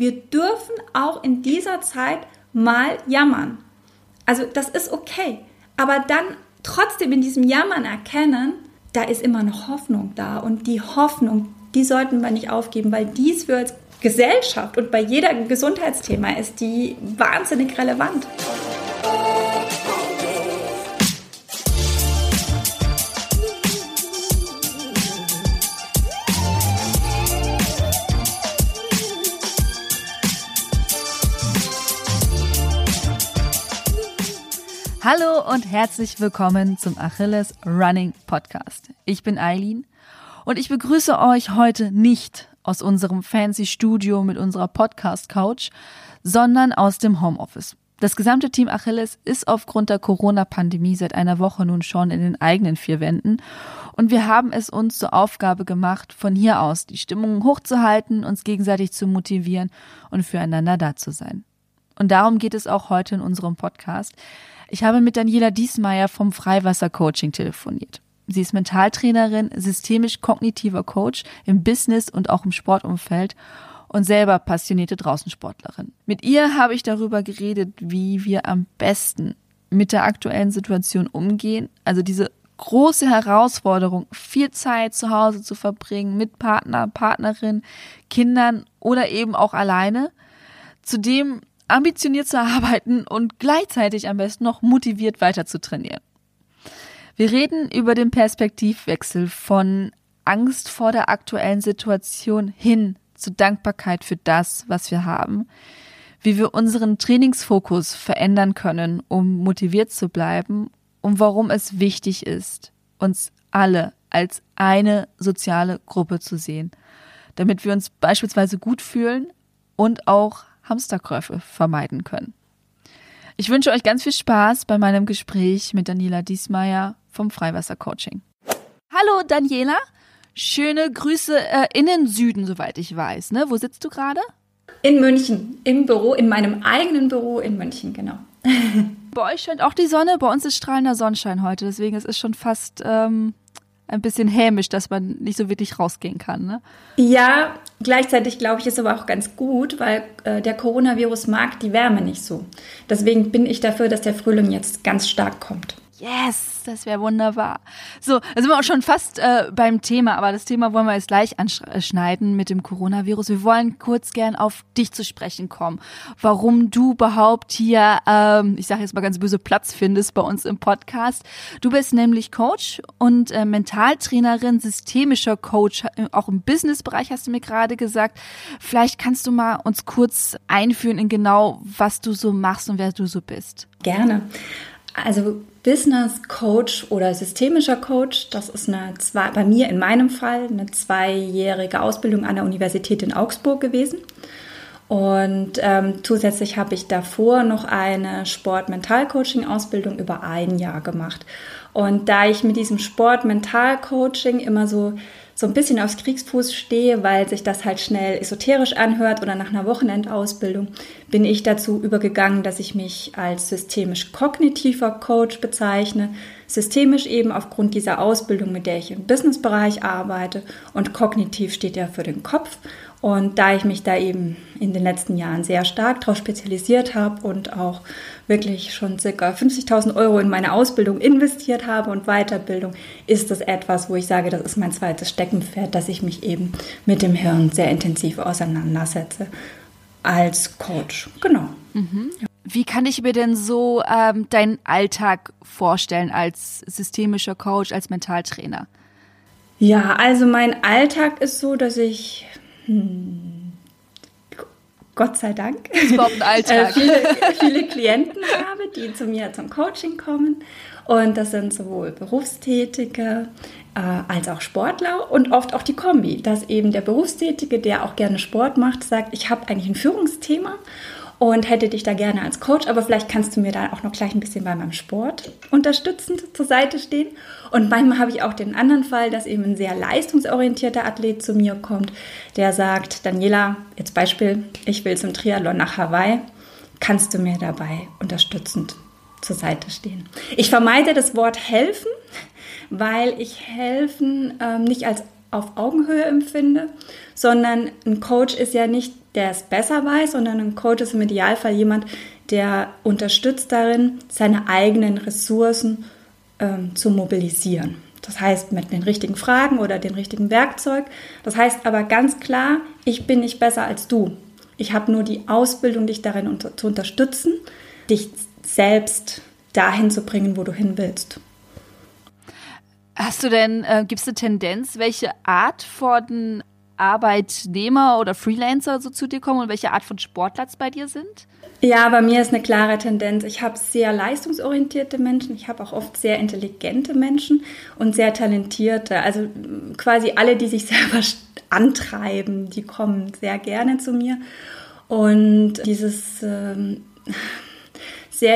Wir dürfen auch in dieser Zeit mal jammern. Also das ist okay, aber dann trotzdem in diesem Jammern erkennen, da ist immer noch Hoffnung da. Und die Hoffnung, die sollten wir nicht aufgeben, weil dies für als Gesellschaft und bei jedem Gesundheitsthema ist die wahnsinnig relevant. Hallo und herzlich willkommen zum Achilles Running Podcast. Ich bin Eileen und ich begrüße euch heute nicht aus unserem fancy Studio mit unserer Podcast-Couch, sondern aus dem Homeoffice. Das gesamte Team Achilles ist aufgrund der Corona-Pandemie seit einer Woche nun schon in den eigenen vier Wänden und wir haben es uns zur Aufgabe gemacht, von hier aus die Stimmung hochzuhalten, uns gegenseitig zu motivieren und füreinander da zu sein. Und darum geht es auch heute in unserem Podcast. Ich habe mit Daniela Diesmeier vom Freiwasser-Coaching telefoniert. Sie ist Mentaltrainerin, systemisch-kognitiver Coach im Business und auch im Sportumfeld und selber passionierte Draußensportlerin. Mit ihr habe ich darüber geredet, wie wir am besten mit der aktuellen Situation umgehen, also diese große Herausforderung, viel Zeit zu Hause zu verbringen mit Partner, Partnerin, Kindern oder eben auch alleine. Zudem ambitioniert zu arbeiten und gleichzeitig am besten noch motiviert weiter zu trainieren. Wir reden über den Perspektivwechsel von Angst vor der aktuellen Situation hin zu Dankbarkeit für das, was wir haben, wie wir unseren Trainingsfokus verändern können, um motiviert zu bleiben und warum es wichtig ist, uns alle als eine soziale Gruppe zu sehen, damit wir uns beispielsweise gut fühlen und auch Hamsterkäufe vermeiden können. Ich wünsche euch ganz viel Spaß bei meinem Gespräch mit Daniela Diesmeier vom Freiwasser-Coaching. Hallo Daniela, schöne Grüße in den Süden, soweit ich weiß. Ne? Wo sitzt du gerade? In München, im Büro, in meinem eigenen Büro in München, genau. Bei euch scheint auch die Sonne, bei uns ist strahlender Sonnenschein heute, deswegen es ist schon fast ein bisschen hämisch, dass man nicht so wirklich rausgehen kann, ne? Ja, gleichzeitig glaube ich, ist aber auch ganz gut, weil der Coronavirus mag die Wärme nicht so. Deswegen bin ich dafür, dass der Frühling jetzt ganz stark kommt. Yes, das wäre wunderbar. So, da sind wir auch schon fast beim Thema, aber das Thema wollen wir jetzt gleich anschneiden mit dem Coronavirus. Wir wollen kurz gern auf dich zu sprechen kommen, warum du überhaupt hier, ich sage jetzt mal ganz böse, Platz findest bei uns im Podcast. Du bist nämlich Coach und Mentaltrainerin, systemischer Coach, auch im Businessbereich hast du mir gerade gesagt. Vielleicht kannst du mal uns kurz einführen in genau, was du so machst und wer du so bist. Gerne. Also Business Coach oder systemischer Coach, das ist bei mir in meinem Fall eine 2-jährige Ausbildung an der Universität in Augsburg gewesen. Und zusätzlich habe ich davor noch eine Sport-Mental-Coaching-Ausbildung über ein Jahr gemacht. Und da ich mit diesem Sport-Mental-Coaching immer so ein bisschen aufs Kriegsfuß stehe, weil sich das halt schnell esoterisch anhört oder nach einer Wochenendausbildung, bin ich dazu übergegangen, dass ich mich als systemisch-kognitiver Coach bezeichne. Systemisch eben aufgrund dieser Ausbildung, mit der ich im Businessbereich arbeite, und kognitiv steht ja für den Kopf. Und da ich mich da eben in den letzten Jahren sehr stark darauf spezialisiert habe und auch wirklich schon circa 50.000 Euro in meine Ausbildung investiert habe und Weiterbildung, ist das etwas, wo ich sage, das ist mein zweites Steckenpferd, dass ich mich eben mit dem Hirn sehr intensiv auseinandersetze als Coach. Genau. Mhm. Wie kann ich mir denn so deinen Alltag vorstellen als systemischer Coach, als Mentaltrainer? Ja, also mein Alltag ist so, dass ich... Gott sei Dank. Das ist überhaupt ein Alltag. Viele Klienten habe, die zu mir zum Coaching kommen. Und das sind sowohl Berufstätige als auch Sportler und oft auch die Kombi, dass eben der Berufstätige, der auch gerne Sport macht, sagt, ich habe eigentlich ein Führungsthema und hätte dich da gerne als Coach, aber vielleicht kannst du mir da auch noch gleich ein bisschen bei meinem Sport unterstützend zur Seite stehen. Und manchmal habe ich auch den anderen Fall, dass eben ein sehr leistungsorientierter Athlet zu mir kommt, der sagt, Daniela, jetzt Beispiel, ich will zum Triathlon nach Hawaii, kannst du mir dabei unterstützend zur Seite stehen? Ich vermeide das Wort helfen, weil ich helfen nicht als auf Augenhöhe empfinde, sondern ein Coach ist ja nicht, der es besser weiß, sondern ein Coach ist im Idealfall jemand, der unterstützt darin, seine eigenen Ressourcen zu mobilisieren. Das heißt, mit den richtigen Fragen oder dem richtigen Werkzeug. Das heißt aber ganz klar, ich bin nicht besser als du. Ich habe nur die Ausbildung, dich darin zu unterstützen, dich selbst dahin zu bringen, wo du hin willst. Hast du denn, gibt es eine Tendenz, welche Art von Arbeitnehmer oder Freelancer so zu dir kommen und welche Art von Sportler bei dir sind? Ja, bei mir ist eine klare Tendenz. Ich habe sehr leistungsorientierte Menschen, ich habe auch oft sehr intelligente Menschen und sehr talentierte. Also quasi alle, die sich selber antreiben, die kommen sehr gerne zu mir. Und dieses sehr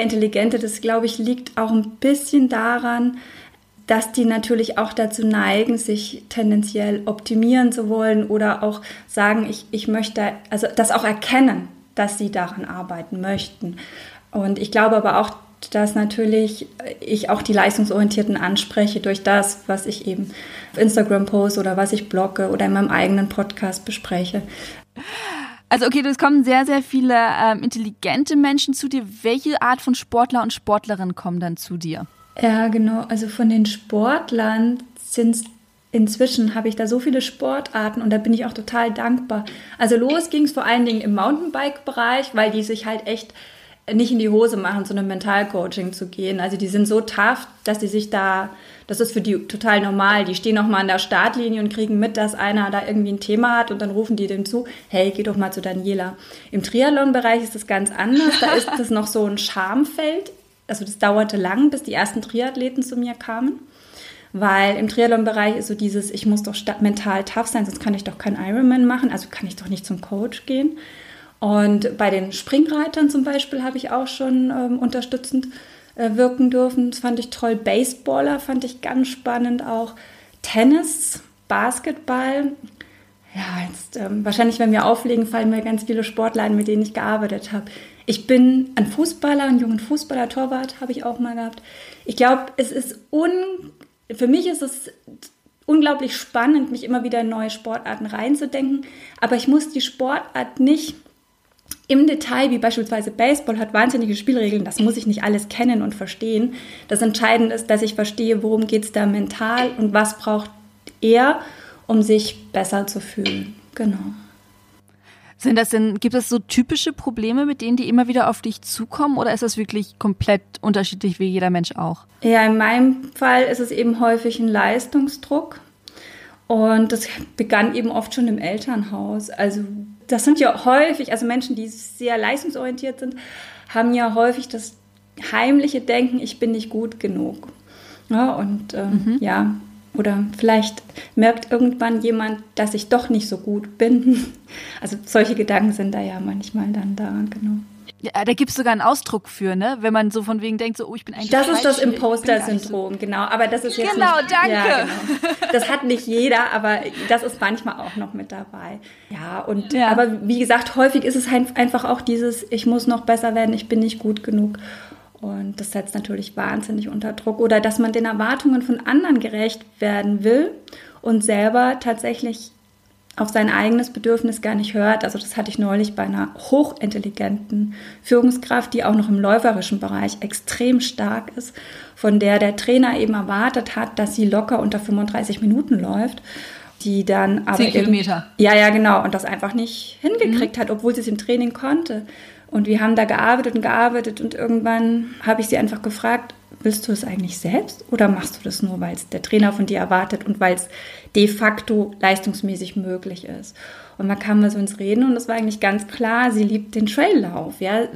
intelligente, das glaube ich, liegt auch ein bisschen daran, dass die natürlich auch dazu neigen, sich tendenziell optimieren zu wollen oder auch sagen, ich möchte, also das auch erkennen, dass sie daran arbeiten möchten. Und ich glaube aber auch, dass natürlich ich auch die Leistungsorientierten anspreche durch das, was ich eben auf Instagram poste oder was ich blogge oder in meinem eigenen Podcast bespreche. Also okay, es kommen sehr, sehr viele intelligente Menschen zu dir. Welche Art von Sportler und Sportlerinnen kommen dann zu dir? Ja, genau. Also von den Sportlern inzwischen habe ich da so viele Sportarten und da bin ich auch total dankbar. Also los ging es vor allen Dingen im Mountainbike-Bereich, weil die sich halt echt nicht in die Hose machen, zu einem Mentalcoaching zu gehen. Also die sind so tough, dass die sich da, das ist für die total normal. Die stehen auch mal an der Startlinie und kriegen mit, dass einer da irgendwie ein Thema hat und dann rufen die dem zu, hey, geh doch mal zu Daniela. Im Triathlon-Bereich ist das ganz anders. Da ist das noch so ein Schamfeld. Also das dauerte lang, bis die ersten Triathleten zu mir kamen, weil im Triathlon-Bereich ist so dieses, ich muss doch mental tough sein, sonst kann ich doch keinen Ironman machen, also kann ich doch nicht zum Coach gehen. Und bei den Springreitern zum Beispiel habe ich auch schon unterstützend wirken dürfen. Das fand ich toll. Baseballer fand ich ganz spannend auch. Tennis, Basketball. Ja, jetzt wahrscheinlich, wenn wir auflegen, fallen mir ganz viele Sportler ein, mit denen ich gearbeitet habe. Ich bin ein Fußballer, einen jungen Fußballer, Torwart habe ich auch mal gehabt. Ich glaube, für mich ist es unglaublich spannend, mich immer wieder in neue Sportarten reinzudenken. Aber ich muss die Sportart nicht im Detail, wie beispielsweise Baseball, hat wahnsinnige Spielregeln, das muss ich nicht alles kennen und verstehen. Das Entscheidende ist, dass ich verstehe, worum geht es da mental und was braucht er, um sich besser zu fühlen. Genau. Gibt es so typische Probleme, mit denen die immer wieder auf dich zukommen oder ist das wirklich komplett unterschiedlich, wie jeder Mensch auch? Ja, in meinem Fall ist es eben häufig ein Leistungsdruck und das begann eben oft schon im Elternhaus. Also das sind ja häufig, also Menschen, die sehr leistungsorientiert sind, haben ja häufig das heimliche Denken, ich bin nicht gut genug. Ja, und ja. Oder vielleicht merkt irgendwann jemand, dass ich doch nicht so gut bin. Also solche Gedanken sind da ja manchmal dann da, genau. Ja, da gibt es sogar einen Ausdruck für, ne? Wenn man so von wegen denkt, so, oh, ich bin eigentlich falsch. Das ist das Imposter-Syndrom, genau. Aber das ist jetzt nicht, danke. Ja, genau. Das hat nicht jeder, aber das ist manchmal auch noch mit dabei. Ja, und aber wie gesagt, häufig ist es halt einfach auch dieses, ich muss noch besser werden, ich bin nicht gut genug. Und das setzt natürlich wahnsinnig unter Druck. Oder dass man den Erwartungen von anderen gerecht werden will und selber tatsächlich auf sein eigenes Bedürfnis gar nicht hört. Also das hatte ich neulich bei einer hochintelligenten Führungskraft, die auch noch im läuferischen Bereich extrem stark ist, von der der Trainer eben erwartet hat, dass sie locker unter 35 Minuten läuft. Die dann aber 10 Kilometer. Ja, genau. Und das einfach nicht hingekriegt hat, obwohl sie es im Training konnte. Und wir haben da gearbeitet und irgendwann habe ich sie einfach gefragt, willst du es eigentlich selbst oder machst du das nur, weil es der Trainer von dir erwartet und weil es de facto leistungsmäßig möglich ist? Und dann kamen wir so ins Reden und das war eigentlich ganz klar, sie liebt den Traillauf. Ja?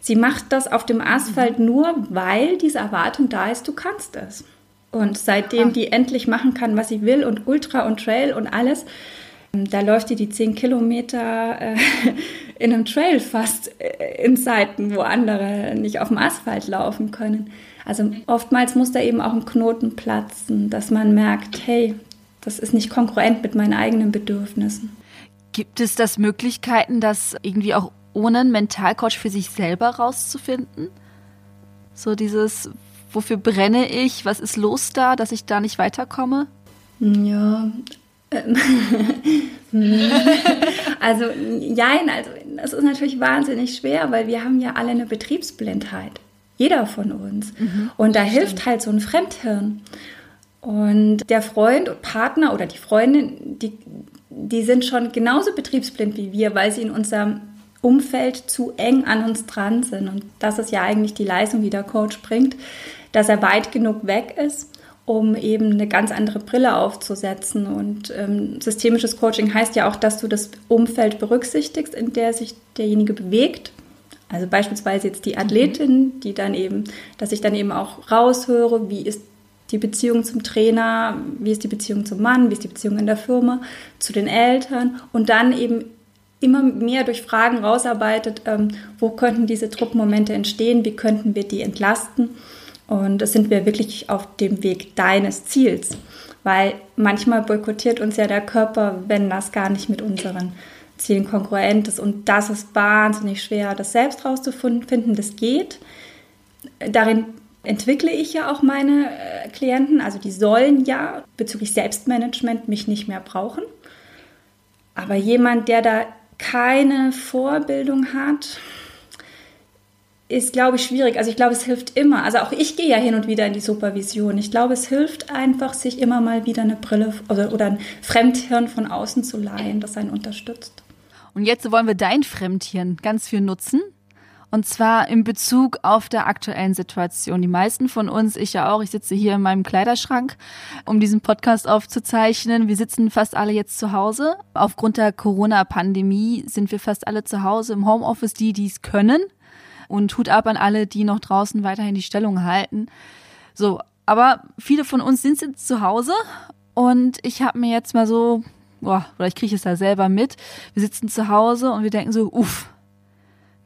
Sie macht das auf dem Asphalt nur, weil diese Erwartung da ist, du kannst es. Und seitdem die endlich machen kann, was sie will und Ultra und Trail und alles, da läuft die 10 Kilometer in einem Trail fast in Zeiten, wo andere nicht auf dem Asphalt laufen können. Also oftmals muss da eben auch ein Knoten platzen, dass man merkt, hey, das ist nicht kongruent mit meinen eigenen Bedürfnissen. Gibt es das Möglichkeiten, das irgendwie auch ohne einen Mentalcoach für sich selber rauszufinden? So dieses, wofür brenne ich, was ist los da, dass ich da nicht weiterkomme? Ja, also jein, also das ist natürlich wahnsinnig schwer, weil wir haben ja alle eine Betriebsblindheit, jeder von uns. Mhm, und da hilft halt so ein Fremdhirn. Und der Freund und Partner oder die Freundin, die sind schon genauso betriebsblind wie wir, weil sie in unserem Umfeld zu eng an uns dran sind. Und das ist ja eigentlich die Leistung, die der Coach bringt, dass er weit genug weg ist, um eben eine ganz andere Brille aufzusetzen. Und systemisches Coaching heißt ja auch, dass du das Umfeld berücksichtigst, in der sich derjenige bewegt. Also beispielsweise jetzt die Athletin, die dann eben, dass ich dann eben auch raushöre, wie ist die Beziehung zum Trainer, wie ist die Beziehung zum Mann, wie ist die Beziehung in der Firma, zu den Eltern und dann eben immer mehr durch Fragen rausarbeitet, wo könnten diese Druckmomente entstehen, wie könnten wir die entlasten. Und das sind wir wirklich auf dem Weg deines Ziels, weil manchmal boykottiert uns ja der Körper, wenn das gar nicht mit unseren Zielen kongruent ist. Und das ist wahnsinnig schwer, das selbst rauszufinden, das geht. Darin entwickle ich ja auch meine Klienten, also die sollen ja bezüglich Selbstmanagement mich nicht mehr brauchen. Aber jemand, der da keine Vorbildung hat, ist, glaube ich, schwierig. Also ich glaube, es hilft immer. Also auch ich gehe ja hin und wieder in die Supervision. Ich glaube, es hilft einfach, sich immer mal wieder eine Brille oder ein Fremdhirn von außen zu leihen, das einen unterstützt. Und jetzt wollen wir dein Fremdhirn ganz viel nutzen. Und zwar in Bezug auf der aktuellen Situation. Die meisten von uns, ich ja auch, ich sitze hier in meinem Kleiderschrank, um diesen Podcast aufzuzeichnen. Wir sitzen fast alle jetzt zu Hause. Aufgrund der Corona-Pandemie sind wir fast alle zu Hause im Homeoffice, die dies können. Und Hut ab an alle, die noch draußen weiterhin die Stellung halten. So, aber viele von uns sind jetzt zu Hause. Und ich habe mir jetzt mal so, oder ich kriege es da selber mit, wir sitzen zu Hause und wir denken so, uff.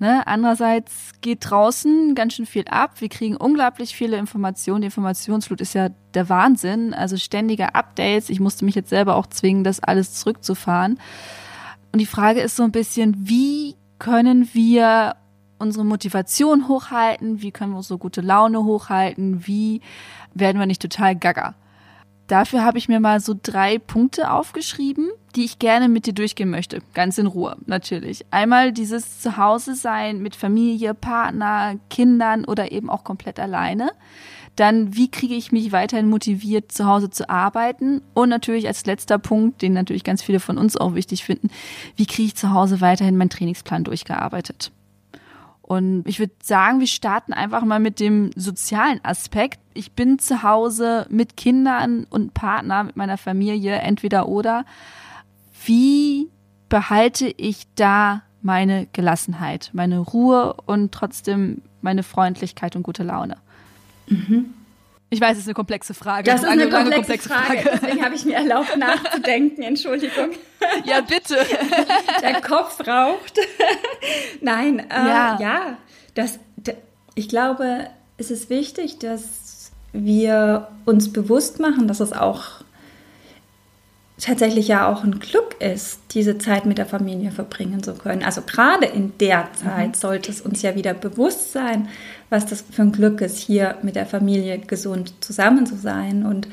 Ne? Andererseits geht draußen ganz schön viel ab. Wir kriegen unglaublich viele Informationen. Die Informationsflut ist ja der Wahnsinn. Also ständige Updates. Ich musste mich jetzt selber auch zwingen, das alles zurückzufahren. Und die Frage ist so ein bisschen, wie können wir unsere Motivation hochhalten? Wie können wir unsere gute Laune hochhalten? Wie werden wir nicht total gaga? Dafür habe ich mir mal so 3 Punkte aufgeschrieben, die ich gerne mit dir durchgehen möchte. Ganz in Ruhe, natürlich. Einmal dieses Zuhause-Sein mit Familie, Partner, Kindern oder eben auch komplett alleine. Dann, wie kriege ich mich weiterhin motiviert, zu Hause zu arbeiten? Und natürlich als letzter Punkt, den natürlich ganz viele von uns auch wichtig finden, wie kriege ich zu Hause weiterhin meinen Trainingsplan durchgearbeitet? Und ich würde sagen, wir starten einfach mal mit dem sozialen Aspekt. Ich bin zu Hause mit Kindern und Partner, mit meiner Familie, entweder oder. Wie behalte ich da meine Gelassenheit, meine Ruhe und trotzdem meine Freundlichkeit und gute Laune? Mhm. Ich weiß, es ist eine komplexe Frage. Das ist eine komplexe Frage. Deswegen habe ich mir erlaubt, nachzudenken. Entschuldigung. Ja, bitte. Der Kopf raucht. Nein, ich glaube, es ist wichtig, dass wir uns bewusst machen, dass es auch tatsächlich ja auch ein Glück ist, diese Zeit mit der Familie verbringen zu können. Also gerade in der Zeit sollte es uns ja wieder bewusst sein, was das für ein Glück ist, hier mit der Familie gesund zusammen zu sein. Und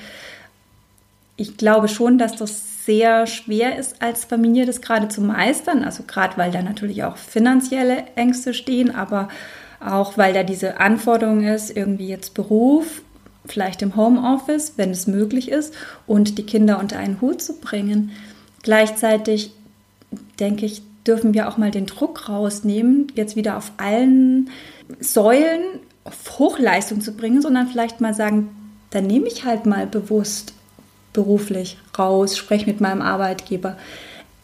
ich glaube schon, dass das sehr schwer ist, als Familie das gerade zu meistern. Also gerade, weil da natürlich auch finanzielle Ängste stehen, aber auch, weil da diese Anforderung ist, irgendwie jetzt Beruf, vielleicht im Homeoffice, wenn es möglich ist, und die Kinder unter einen Hut zu bringen. Gleichzeitig, denke ich, dürfen wir auch mal den Druck rausnehmen, jetzt wieder auf allen Säulen auf Hochleistung zu bringen, sondern vielleicht mal sagen, dann nehme ich halt mal bewusst beruflich raus, spreche mit meinem Arbeitgeber,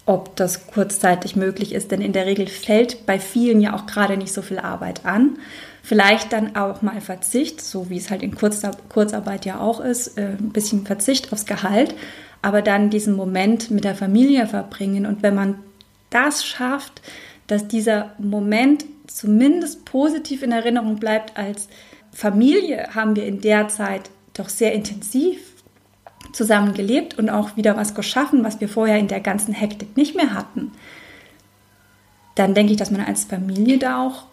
ob das kurzzeitig möglich ist. Denn in der Regel fällt bei vielen ja auch gerade nicht so viel Arbeit an. Vielleicht dann auch mal Verzicht, so wie es halt in Kurzarbeit ja auch ist, ein bisschen Verzicht aufs Gehalt, aber dann diesen Moment mit der Familie verbringen. Und wenn man das schafft, dass dieser Moment zumindest positiv in Erinnerung bleibt, als Familie haben wir in der Zeit doch sehr intensiv zusammen gelebt und auch wieder was geschaffen, was wir vorher in der ganzen Hektik nicht mehr hatten, dann denke ich, dass man als Familie da auch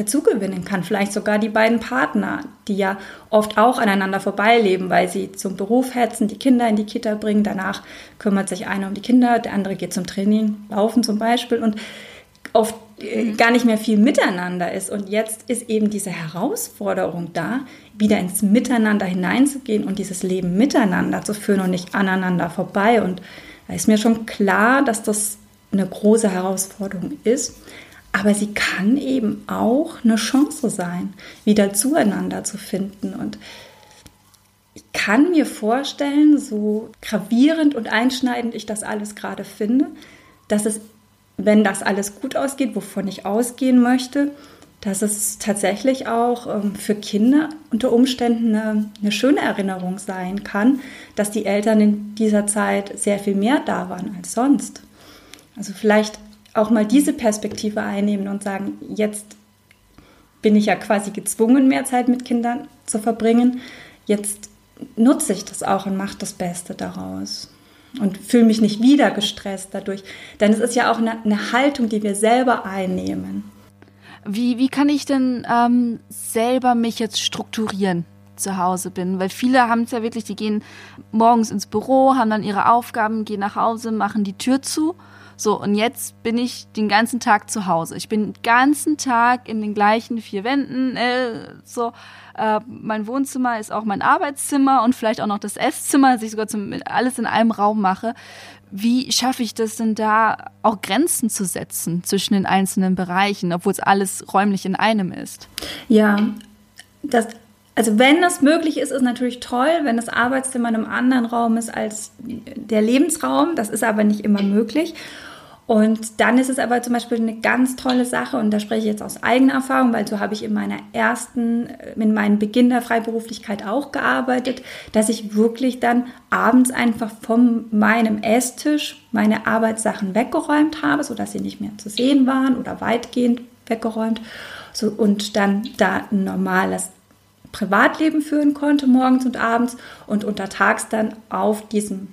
dazugewinnen kann. Vielleicht sogar die beiden Partner, die ja oft auch aneinander vorbeileben, weil sie zum Beruf hetzen, die Kinder in die Kita bringen, danach kümmert sich einer um die Kinder, der andere geht zum Training, laufen zum Beispiel und oft gar nicht mehr viel miteinander ist. Und jetzt ist eben diese Herausforderung da, wieder ins Miteinander hineinzugehen und dieses Leben miteinander zu führen und nicht aneinander vorbei. Und da ist mir schon klar, dass das eine große Herausforderung ist, aber sie kann eben auch eine Chance sein, wieder zueinander zu finden. Und ich kann mir vorstellen, so gravierend und einschneidend ich das alles gerade finde, dass es, wenn das alles gut ausgeht, wovon ich ausgehen möchte, dass es tatsächlich auch für Kinder unter Umständen eine schöne Erinnerung sein kann, dass die Eltern in dieser Zeit sehr viel mehr da waren als sonst. Also vielleicht auch mal diese Perspektive einnehmen und sagen, jetzt bin ich ja quasi gezwungen, mehr Zeit mit Kindern zu verbringen. Jetzt nutze ich das auch und mache das Beste daraus und fühle mich nicht wieder gestresst dadurch. Denn es ist ja auch eine Haltung, die wir selber einnehmen. Wie kann ich denn selber mich jetzt strukturieren? Zu Hause bin, weil viele haben es ja wirklich, die gehen morgens ins Büro, haben dann ihre Aufgaben, gehen nach Hause, machen die Tür zu. So, und jetzt bin ich den ganzen Tag zu Hause. Ich bin den ganzen Tag in den gleichen 4 Wänden. Mein Wohnzimmer ist auch mein Arbeitszimmer und vielleicht auch noch das Esszimmer, dass ich sogar alles in einem Raum mache. Wie schaffe ich das denn da, auch Grenzen zu setzen zwischen den einzelnen Bereichen, obwohl es alles räumlich in einem ist? Ja, Also wenn das möglich ist, ist natürlich toll, wenn das Arbeitszimmer in einem anderen Raum ist als der Lebensraum. Das ist aber nicht immer möglich. Und dann ist es aber zum Beispiel eine ganz tolle Sache, und da spreche ich jetzt aus eigener Erfahrung, weil so habe ich in meinem Beginn der Freiberuflichkeit auch gearbeitet, dass ich wirklich dann abends einfach von meinem Esstisch meine Arbeitssachen weggeräumt habe, sodass sie nicht mehr zu sehen waren oder weitgehend weggeräumt. So, und dann da ein normales Privatleben führen konnte, morgens und abends, und untertags dann auf diesem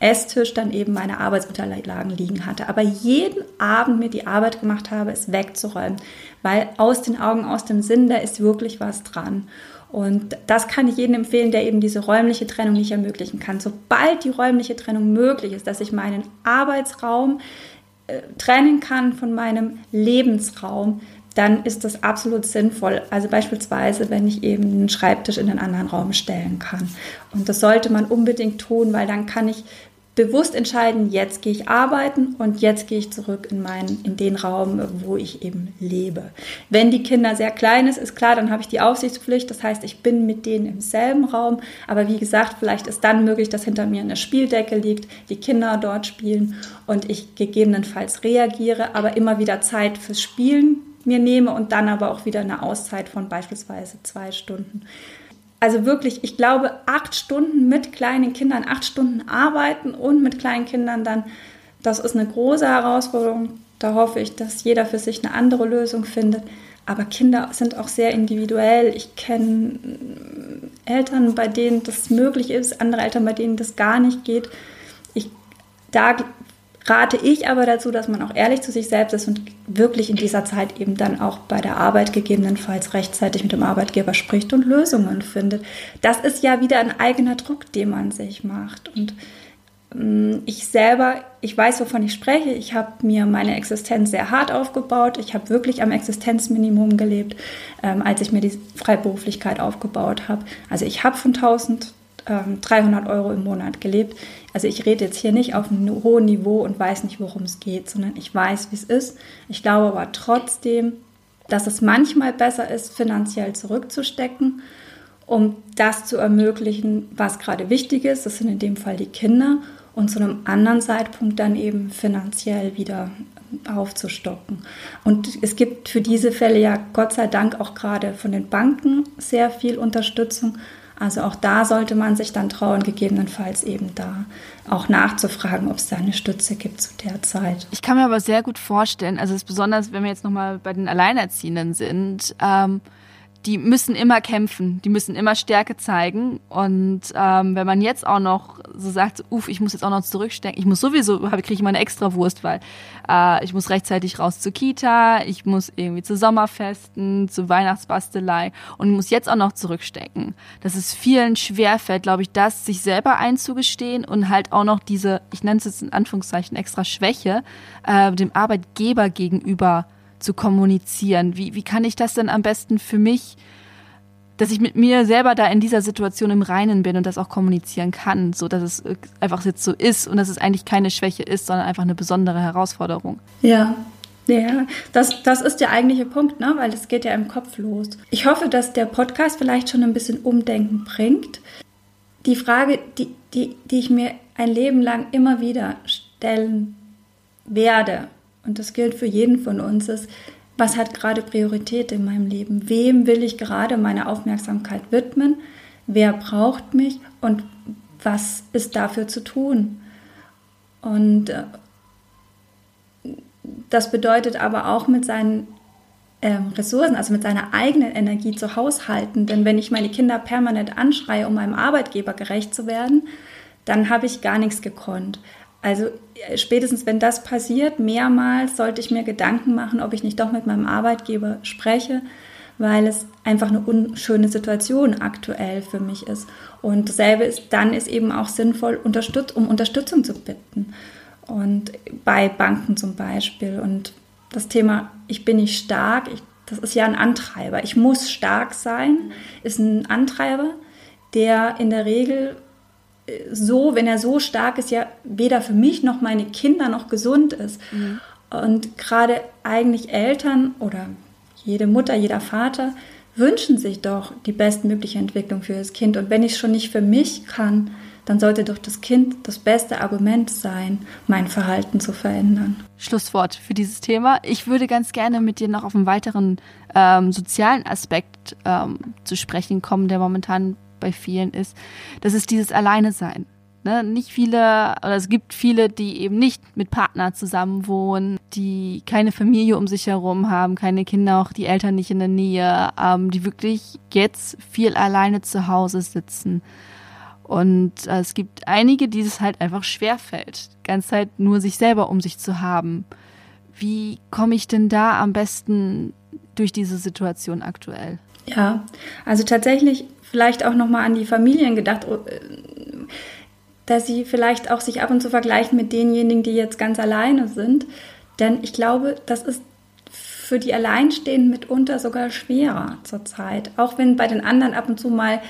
Esstisch dann eben meine Arbeitsunterlagen liegen hatte. Aber jeden Abend mir die Arbeit gemacht habe, es wegzuräumen, weil aus den Augen, aus dem Sinn, da ist wirklich was dran. Und das kann ich jedem empfehlen, der eben diese räumliche Trennung nicht ermöglichen kann. Sobald die räumliche Trennung möglich ist, dass ich meinen Arbeitsraum trennen kann von meinem Lebensraum, dann ist das absolut sinnvoll. Also beispielsweise, wenn ich eben einen Schreibtisch in einen anderen Raum stellen kann. Und das sollte man unbedingt tun, weil dann kann ich bewusst entscheiden, jetzt gehe ich arbeiten und jetzt gehe ich zurück in den Raum, wo ich eben lebe. Wenn die Kinder sehr klein sind, ist klar, dann habe ich die Aufsichtspflicht. Das heißt, ich bin mit denen im selben Raum. Aber wie gesagt, vielleicht ist dann möglich, dass hinter mir eine Spieldecke liegt, die Kinder dort spielen und ich gegebenenfalls reagiere, aber immer wieder Zeit fürs Spielen mir nehme und dann aber auch wieder eine Auszeit von beispielsweise 2 Stunden. Also wirklich, ich glaube, 8 Stunden mit kleinen Kindern, 8 Stunden arbeiten und mit kleinen Kindern dann, das ist eine große Herausforderung. Da hoffe ich, dass jeder für sich eine andere Lösung findet. Aber Kinder sind auch sehr individuell. Ich kenne Eltern, bei denen das möglich ist, andere Eltern, bei denen das gar nicht geht. Da rate ich aber dazu, dass man auch ehrlich zu sich selbst ist und wirklich in dieser Zeit eben dann auch bei der Arbeit gegebenenfalls rechtzeitig mit dem Arbeitgeber spricht und Lösungen findet. Das ist ja wieder ein eigener Druck, den man sich macht. Und ich weiß, wovon ich spreche. Ich habe mir meine Existenz sehr hart aufgebaut. Ich habe wirklich am Existenzminimum gelebt, als ich mir die Freiberuflichkeit aufgebaut habe. Also ich habe von 1300 € im Monat gelebt. Also ich rede jetzt hier nicht auf einem hohen Niveau und weiß nicht, worum es geht, sondern ich weiß, wie es ist. Ich glaube aber trotzdem, dass es manchmal besser ist, finanziell zurückzustecken, um das zu ermöglichen, was gerade wichtig ist. Das sind in dem Fall die Kinder. Und zu einem anderen Zeitpunkt dann eben finanziell wieder aufzustocken. Und es gibt für diese Fälle ja Gott sei Dank auch gerade von den Banken sehr viel Unterstützung. Also auch da sollte man sich dann trauen, gegebenenfalls eben da auch nachzufragen, ob es da eine Stütze gibt zu der Zeit. Ich kann mir aber sehr gut vorstellen, also es ist besonders, wenn wir jetzt nochmal bei den Alleinerziehenden sind, die müssen immer kämpfen, die müssen immer Stärke zeigen. Und wenn man jetzt auch noch so sagt, ich muss jetzt auch noch zurückstecken, ich muss sowieso, kriege ich meine Extrawurst, weil ich muss rechtzeitig raus zur Kita, ich muss irgendwie zu Sommerfesten, zu Weihnachtsbastelei und muss jetzt auch noch zurückstecken. Das ist vielen schwerfällt, glaube ich, das sich selber einzugestehen und halt auch noch diese, ich nenne es jetzt in Anführungszeichen extra Schwäche, dem Arbeitgeber gegenüber zu kommunizieren. Wie kann ich das denn am besten für mich, dass ich mit mir selber da in dieser Situation im Reinen bin und das auch kommunizieren kann, so dass es einfach jetzt so ist und dass es eigentlich keine Schwäche ist, sondern einfach eine besondere Herausforderung. Ja, das ist der eigentliche Punkt, ne? Weil es geht ja im Kopf los. Ich hoffe, dass der Podcast vielleicht schon ein bisschen Umdenken bringt. Die Frage, die ich mir ein Leben lang immer wieder stellen werde, und das gilt für jeden von uns, ist, was hat gerade Priorität in meinem Leben? Wem will ich gerade meine Aufmerksamkeit widmen? Wer braucht mich? Und was ist dafür zu tun? Und das bedeutet aber auch, mit seinen Ressourcen, also mit seiner eigenen Energie zu haushalten. Denn wenn ich meine Kinder permanent anschreie, um meinem Arbeitgeber gerecht zu werden, dann habe ich gar nichts gekonnt. Also spätestens, wenn das passiert, mehrmals sollte ich mir Gedanken machen, ob ich nicht doch mit meinem Arbeitgeber spreche, weil es einfach eine unschöne Situation aktuell für mich ist. Und dasselbe ist, dann ist eben auch sinnvoll, um Unterstützung zu bitten. Und bei Banken zum Beispiel. Und das Thema, ich bin nicht stark, das ist ja ein Antreiber. Ich muss stark sein, ist ein Antreiber, der in der Regel so, wenn er so stark ist, ja weder für mich noch meine Kinder noch gesund ist. Mhm. Und gerade eigentlich Eltern oder jede Mutter, jeder Vater wünschen sich doch die bestmögliche Entwicklung für das Kind. Und wenn ich es schon nicht für mich kann, dann sollte doch das Kind das beste Argument sein, mein Verhalten zu verändern. Schlusswort für dieses Thema. Ich würde ganz gerne mit dir noch auf einen weiteren sozialen Aspekt zu sprechen kommen, der momentan bei vielen ist, das ist dieses Alleine-Sein. Ne? Es gibt viele, die eben nicht mit Partner zusammenwohnen, die keine Familie um sich herum haben, keine Kinder, auch die Eltern nicht in der Nähe, die wirklich jetzt viel alleine zu Hause sitzen. Und es gibt einige, die es halt einfach schwerfällt, die ganze Zeit nur sich selber um sich zu haben. Wie komme ich denn da am besten durch diese Situation aktuell? Ja, also tatsächlich vielleicht auch nochmal an die Familien gedacht, dass sie vielleicht auch sich ab und zu vergleichen mit denjenigen, die jetzt ganz alleine sind. Denn ich glaube, das ist für die Alleinstehenden mitunter sogar schwerer zurzeit. Auch wenn bei den anderen ab und zu mal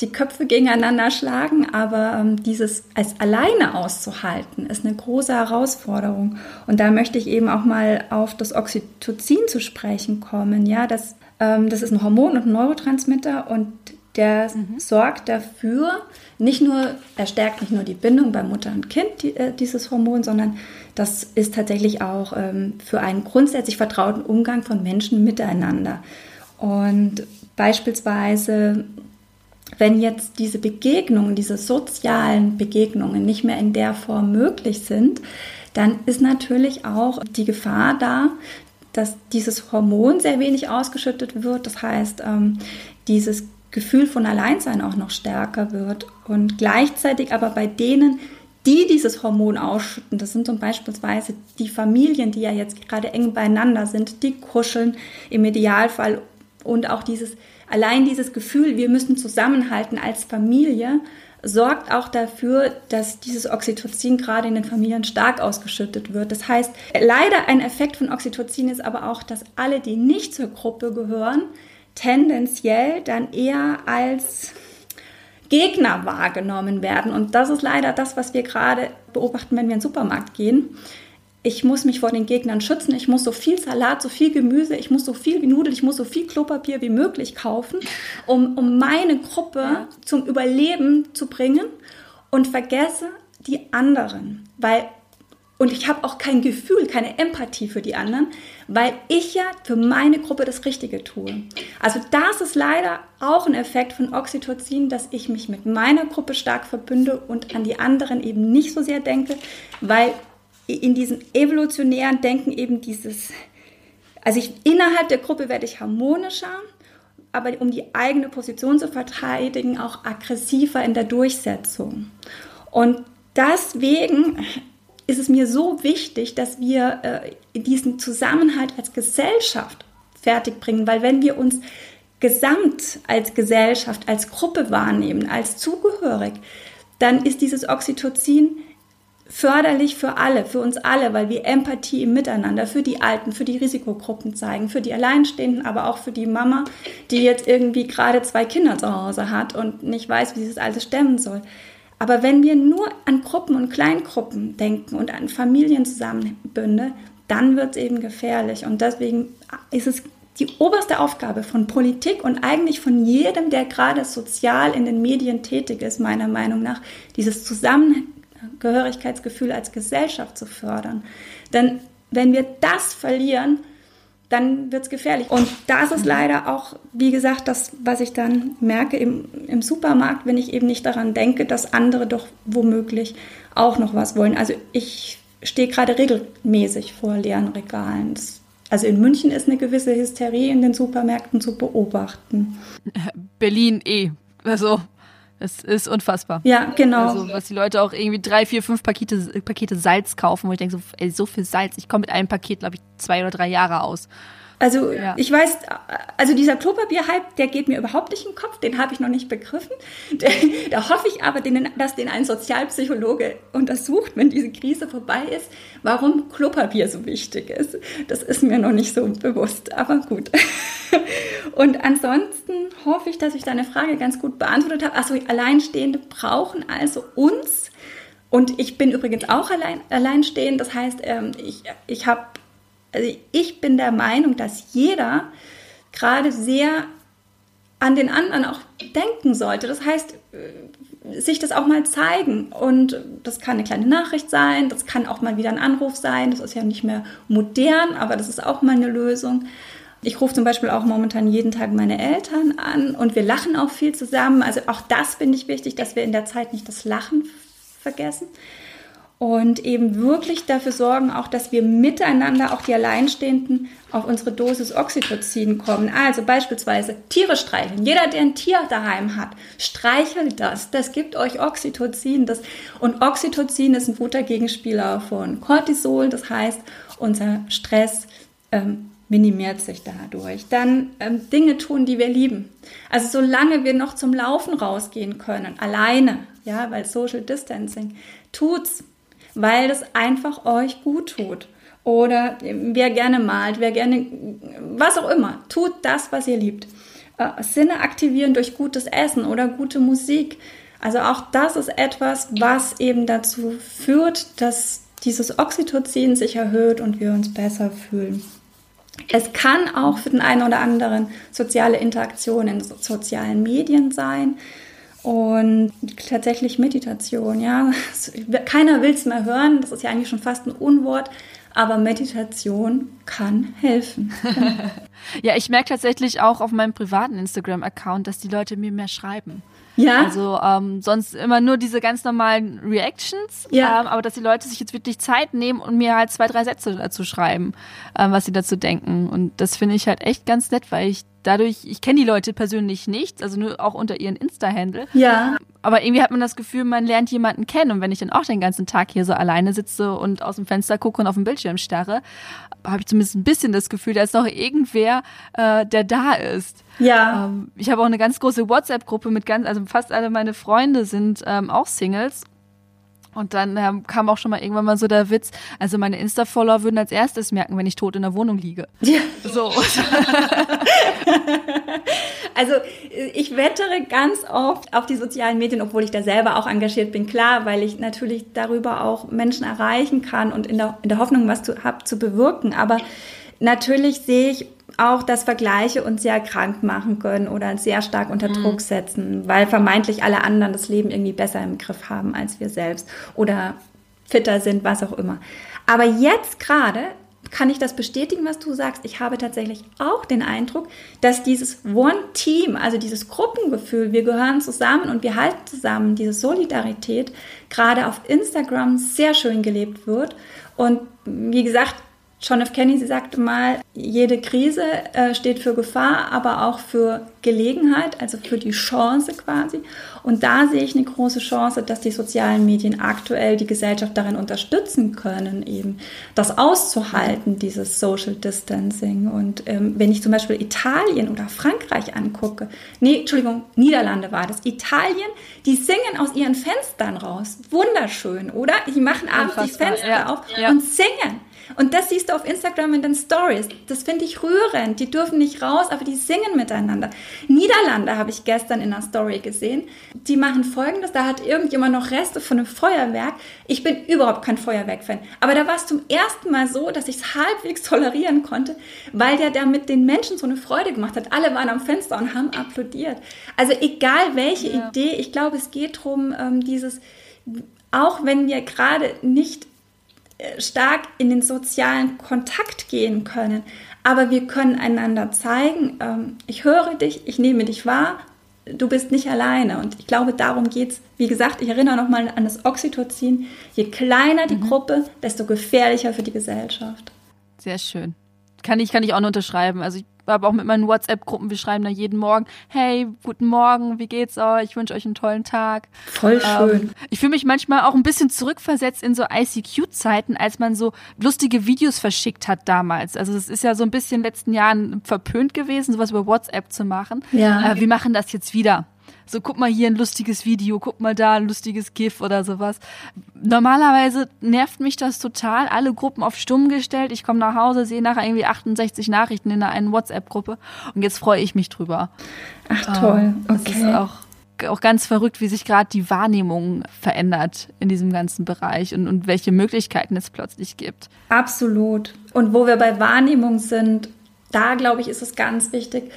die Köpfe gegeneinander schlagen, aber dieses als alleine auszuhalten, ist eine große Herausforderung. Und da möchte ich eben auch mal auf das Oxytocin zu sprechen kommen. Ja, das ist ein Hormon und ein Neurotransmitter und der sorgt dafür, er stärkt nicht nur die Bindung bei Mutter und Kind, dieses Hormon, sondern das ist tatsächlich auch für einen grundsätzlich vertrauten Umgang von Menschen miteinander. Und beispielsweise, wenn jetzt diese Begegnungen, diese sozialen Begegnungen nicht mehr in der Form möglich sind, dann ist natürlich auch die Gefahr da, dass dieses Hormon sehr wenig ausgeschüttet wird. Das heißt, dieses Gefühl von Alleinsein auch noch stärker wird. Und gleichzeitig aber bei denen, die dieses Hormon ausschütten, das sind zum Beispiel die Familien, die ja jetzt gerade eng beieinander sind, die kuscheln im Idealfall und auch dieses Gefühl, wir müssen zusammenhalten als Familie, sorgt auch dafür, dass dieses Oxytocin gerade in den Familien stark ausgeschüttet wird. Das heißt, leider ein Effekt von Oxytocin ist aber auch, dass alle, die nicht zur Gruppe gehören, tendenziell dann eher als Gegner wahrgenommen werden. Und das ist leider das, was wir gerade beobachten, wenn wir in den Supermarkt gehen. Ich muss mich vor den Gegnern schützen, ich muss so viel Salat, so viel Gemüse, ich muss so viel wie Nudeln, ich muss so viel Klopapier wie möglich kaufen, um meine Gruppe zum Überleben zu bringen und vergesse die anderen. Und ich habe auch kein Gefühl, keine Empathie für die anderen, weil ich ja für meine Gruppe das Richtige tue. Also das ist leider auch ein Effekt von Oxytocin, dass ich mich mit meiner Gruppe stark verbünde und an die anderen eben nicht so sehr denke, weil in diesem evolutionären Denken eben innerhalb der Gruppe werde ich harmonischer, aber um die eigene Position zu verteidigen, auch aggressiver in der Durchsetzung. Und deswegen ist es mir so wichtig, dass wir diesen Zusammenhalt als Gesellschaft fertigbringen, weil wenn wir uns gesamt als Gesellschaft, als Gruppe wahrnehmen, als zugehörig, dann ist dieses Oxytocin förderlich für alle, für uns alle, weil wir Empathie im Miteinander für die Alten, für die Risikogruppen zeigen, für die Alleinstehenden, aber auch für die Mama, die jetzt irgendwie gerade 2 Kinder zu Hause hat und nicht weiß, wie sie das alles stemmen soll. Aber wenn wir nur an Gruppen und Kleingruppen denken und an Familienzusammenbünde, dann wird es eben gefährlich. Und deswegen ist es die oberste Aufgabe von Politik und eigentlich von jedem, der gerade sozial in den Medien tätig ist, meiner Meinung nach, dieses Zusammengehörigkeitsgefühl als Gesellschaft zu fördern. Denn wenn wir das verlieren, dann wird es gefährlich. Und das ist leider auch, wie gesagt, das, was ich dann merke im Supermarkt, wenn ich eben nicht daran denke, dass andere doch womöglich auch noch was wollen. Also ich stehe gerade regelmäßig vor leeren Regalen. Also in München ist eine gewisse Hysterie in den Supermärkten zu beobachten. Berlin also es ist unfassbar. Ja, genau. Also was die Leute auch irgendwie 3, 4, 5 Pakete Salz kaufen, wo ich denke, so, ey, so viel Salz, ich komme mit einem Paket, glaube ich, 2 oder 3 Jahre aus. Also ja. Ich weiß, also dieser Klopapier-Hype, der geht mir überhaupt nicht in den Kopf, den habe ich noch nicht begriffen. Da hoffe ich aber, dass den ein Sozialpsychologe untersucht, wenn diese Krise vorbei ist, warum Klopapier so wichtig ist. Das ist mir noch nicht so bewusst, aber gut. Und ansonsten hoffe ich, dass ich deine Frage ganz gut beantwortet habe. Achso, Alleinstehende brauchen also uns. Und ich bin übrigens auch alleinstehend, das heißt, ich bin der Meinung, dass jeder gerade sehr an den anderen auch denken sollte. Das heißt, sich das auch mal zeigen. Und das kann eine kleine Nachricht sein, das kann auch mal wieder ein Anruf sein. Das ist ja nicht mehr modern, aber das ist auch mal eine Lösung. Ich rufe zum Beispiel auch momentan jeden Tag meine Eltern an und wir lachen auch viel zusammen. Also auch das finde ich wichtig, dass wir in der Zeit nicht das Lachen vergessen. Und eben wirklich dafür sorgen auch, dass wir miteinander, auch die Alleinstehenden, auf unsere Dosis Oxytocin kommen. Also beispielsweise Tiere streicheln. Jeder, der ein Tier daheim hat, streichelt das. Das gibt euch Oxytocin. Und Oxytocin ist ein guter Gegenspieler von Cortisol. Das heißt, unser Stress minimiert sich dadurch. Dann Dinge tun, die wir lieben. Also solange wir noch zum Laufen rausgehen können, alleine, ja, weil Social Distancing, tut's. Weil das einfach euch gut tut. Oder wer gerne malt, wer gerne, was auch immer, tut das, was ihr liebt. Sinne aktivieren durch gutes Essen oder gute Musik. Also auch das ist etwas, was eben dazu führt, dass dieses Oxytocin sich erhöht und wir uns besser fühlen. Es kann auch für den einen oder anderen soziale Interaktion in sozialen Medien sein. Und tatsächlich Meditation, ja. Keiner will es mehr hören, das ist ja eigentlich schon fast ein Unwort, aber Meditation kann helfen. Ja, ich merke tatsächlich auch auf meinem privaten Instagram-Account, dass die Leute mir mehr schreiben. Ja. Also sonst immer nur diese ganz normalen Reactions, ja. Aber dass die Leute sich jetzt wirklich Zeit nehmen und mir halt 2, 3 Sätze dazu schreiben, was sie dazu denken. Und das finde ich halt echt ganz nett, weil ich kenne die Leute persönlich nicht, also nur auch unter ihren Insta-Handle. Ja. Aber irgendwie hat man das Gefühl, man lernt jemanden kennen. Und wenn ich dann auch den ganzen Tag hier so alleine sitze und aus dem Fenster gucke und auf den Bildschirm starre, habe ich zumindest ein bisschen das Gefühl, da ist noch irgendwer, der da ist. Ja. Ich habe auch eine ganz große WhatsApp-Gruppe mit also fast alle meine Freunde sind auch Singles. Und dann kam auch schon mal irgendwann mal so der Witz, also meine Insta-Follower würden als erstes merken, wenn ich tot in der Wohnung liege. Ja. So. Also ich wettere ganz oft auf die sozialen Medien, obwohl ich da selber auch engagiert bin, klar, weil ich natürlich darüber auch Menschen erreichen kann und in der Hoffnung, was zu bewirken. Aber natürlich sehe ich auch, dass Vergleiche uns sehr krank machen können oder sehr stark unter Druck setzen, weil vermeintlich alle anderen das Leben irgendwie besser im Griff haben als wir selbst oder fitter sind, was auch immer. Aber jetzt gerade kann ich das bestätigen, was du sagst. Ich habe tatsächlich auch den Eindruck, dass dieses One-Team, also dieses Gruppengefühl, wir gehören zusammen und wir halten zusammen, diese Solidarität gerade auf Instagram sehr schön gelebt wird. Und wie gesagt, John F. Kennedy sagte mal, jede Krise steht für Gefahr, aber auch für Gelegenheit, also für die Chance quasi. Und da sehe ich eine große Chance, dass die sozialen Medien aktuell die Gesellschaft darin unterstützen können, eben das auszuhalten, dieses Social Distancing. Und wenn ich zum Beispiel Italien oder Frankreich angucke, Niederlande war das, Italien, die singen aus ihren Fenstern raus. Wunderschön, oder? Die machen abends die Fenster auf und singen. Und das siehst du auf Instagram in den Stories. Das finde ich rührend. Die dürfen nicht raus, aber die singen miteinander. Niederlande habe ich gestern in einer Story gesehen. Die machen Folgendes. Da hat irgendjemand noch Reste von einem Feuerwerk. Ich bin überhaupt kein Feuerwerk-Fan. Aber da war es zum ersten Mal so, dass ich es halbwegs tolerieren konnte, weil der da mit den Menschen so eine Freude gemacht hat. Alle waren am Fenster und haben applaudiert. Also egal welche Idee, ich glaube, es geht darum, dieses, auch wenn wir gerade nicht stark in den sozialen Kontakt gehen können. Aber wir können einander zeigen, ich höre dich, ich nehme dich wahr, du bist nicht alleine. Und ich glaube, darum geht's. Wie gesagt, ich erinnere nochmal an das Oxytocin. Je kleiner die Gruppe, desto gefährlicher für die Gesellschaft. Sehr schön. Kann ich auch nur unterschreiben. Also ich habe auch mit meinen WhatsApp-Gruppen, wir schreiben da jeden Morgen, hey, guten Morgen, wie geht's euch? Ich wünsche euch einen tollen Tag. Voll schön. Ich fühle mich manchmal auch ein bisschen zurückversetzt in so ICQ-Zeiten, als man so lustige Videos verschickt hat damals. Also das ist ja so ein bisschen in den letzten Jahren verpönt gewesen, sowas über WhatsApp zu machen. Ja. Wir machen das jetzt wieder. So, guck mal hier ein lustiges Video, guck mal da ein lustiges GIF oder sowas. Normalerweise nervt mich das total, alle Gruppen auf stumm gestellt. Ich komme nach Hause, sehe nachher irgendwie 68 Nachrichten in einer WhatsApp-Gruppe und jetzt freue ich mich drüber. Ach toll, okay. Das ist auch ganz verrückt, wie sich gerade die Wahrnehmung verändert in diesem ganzen Bereich und welche Möglichkeiten es plötzlich gibt. Absolut. Und wo wir bei Wahrnehmung sind, da glaube ich, ist es ganz wichtig,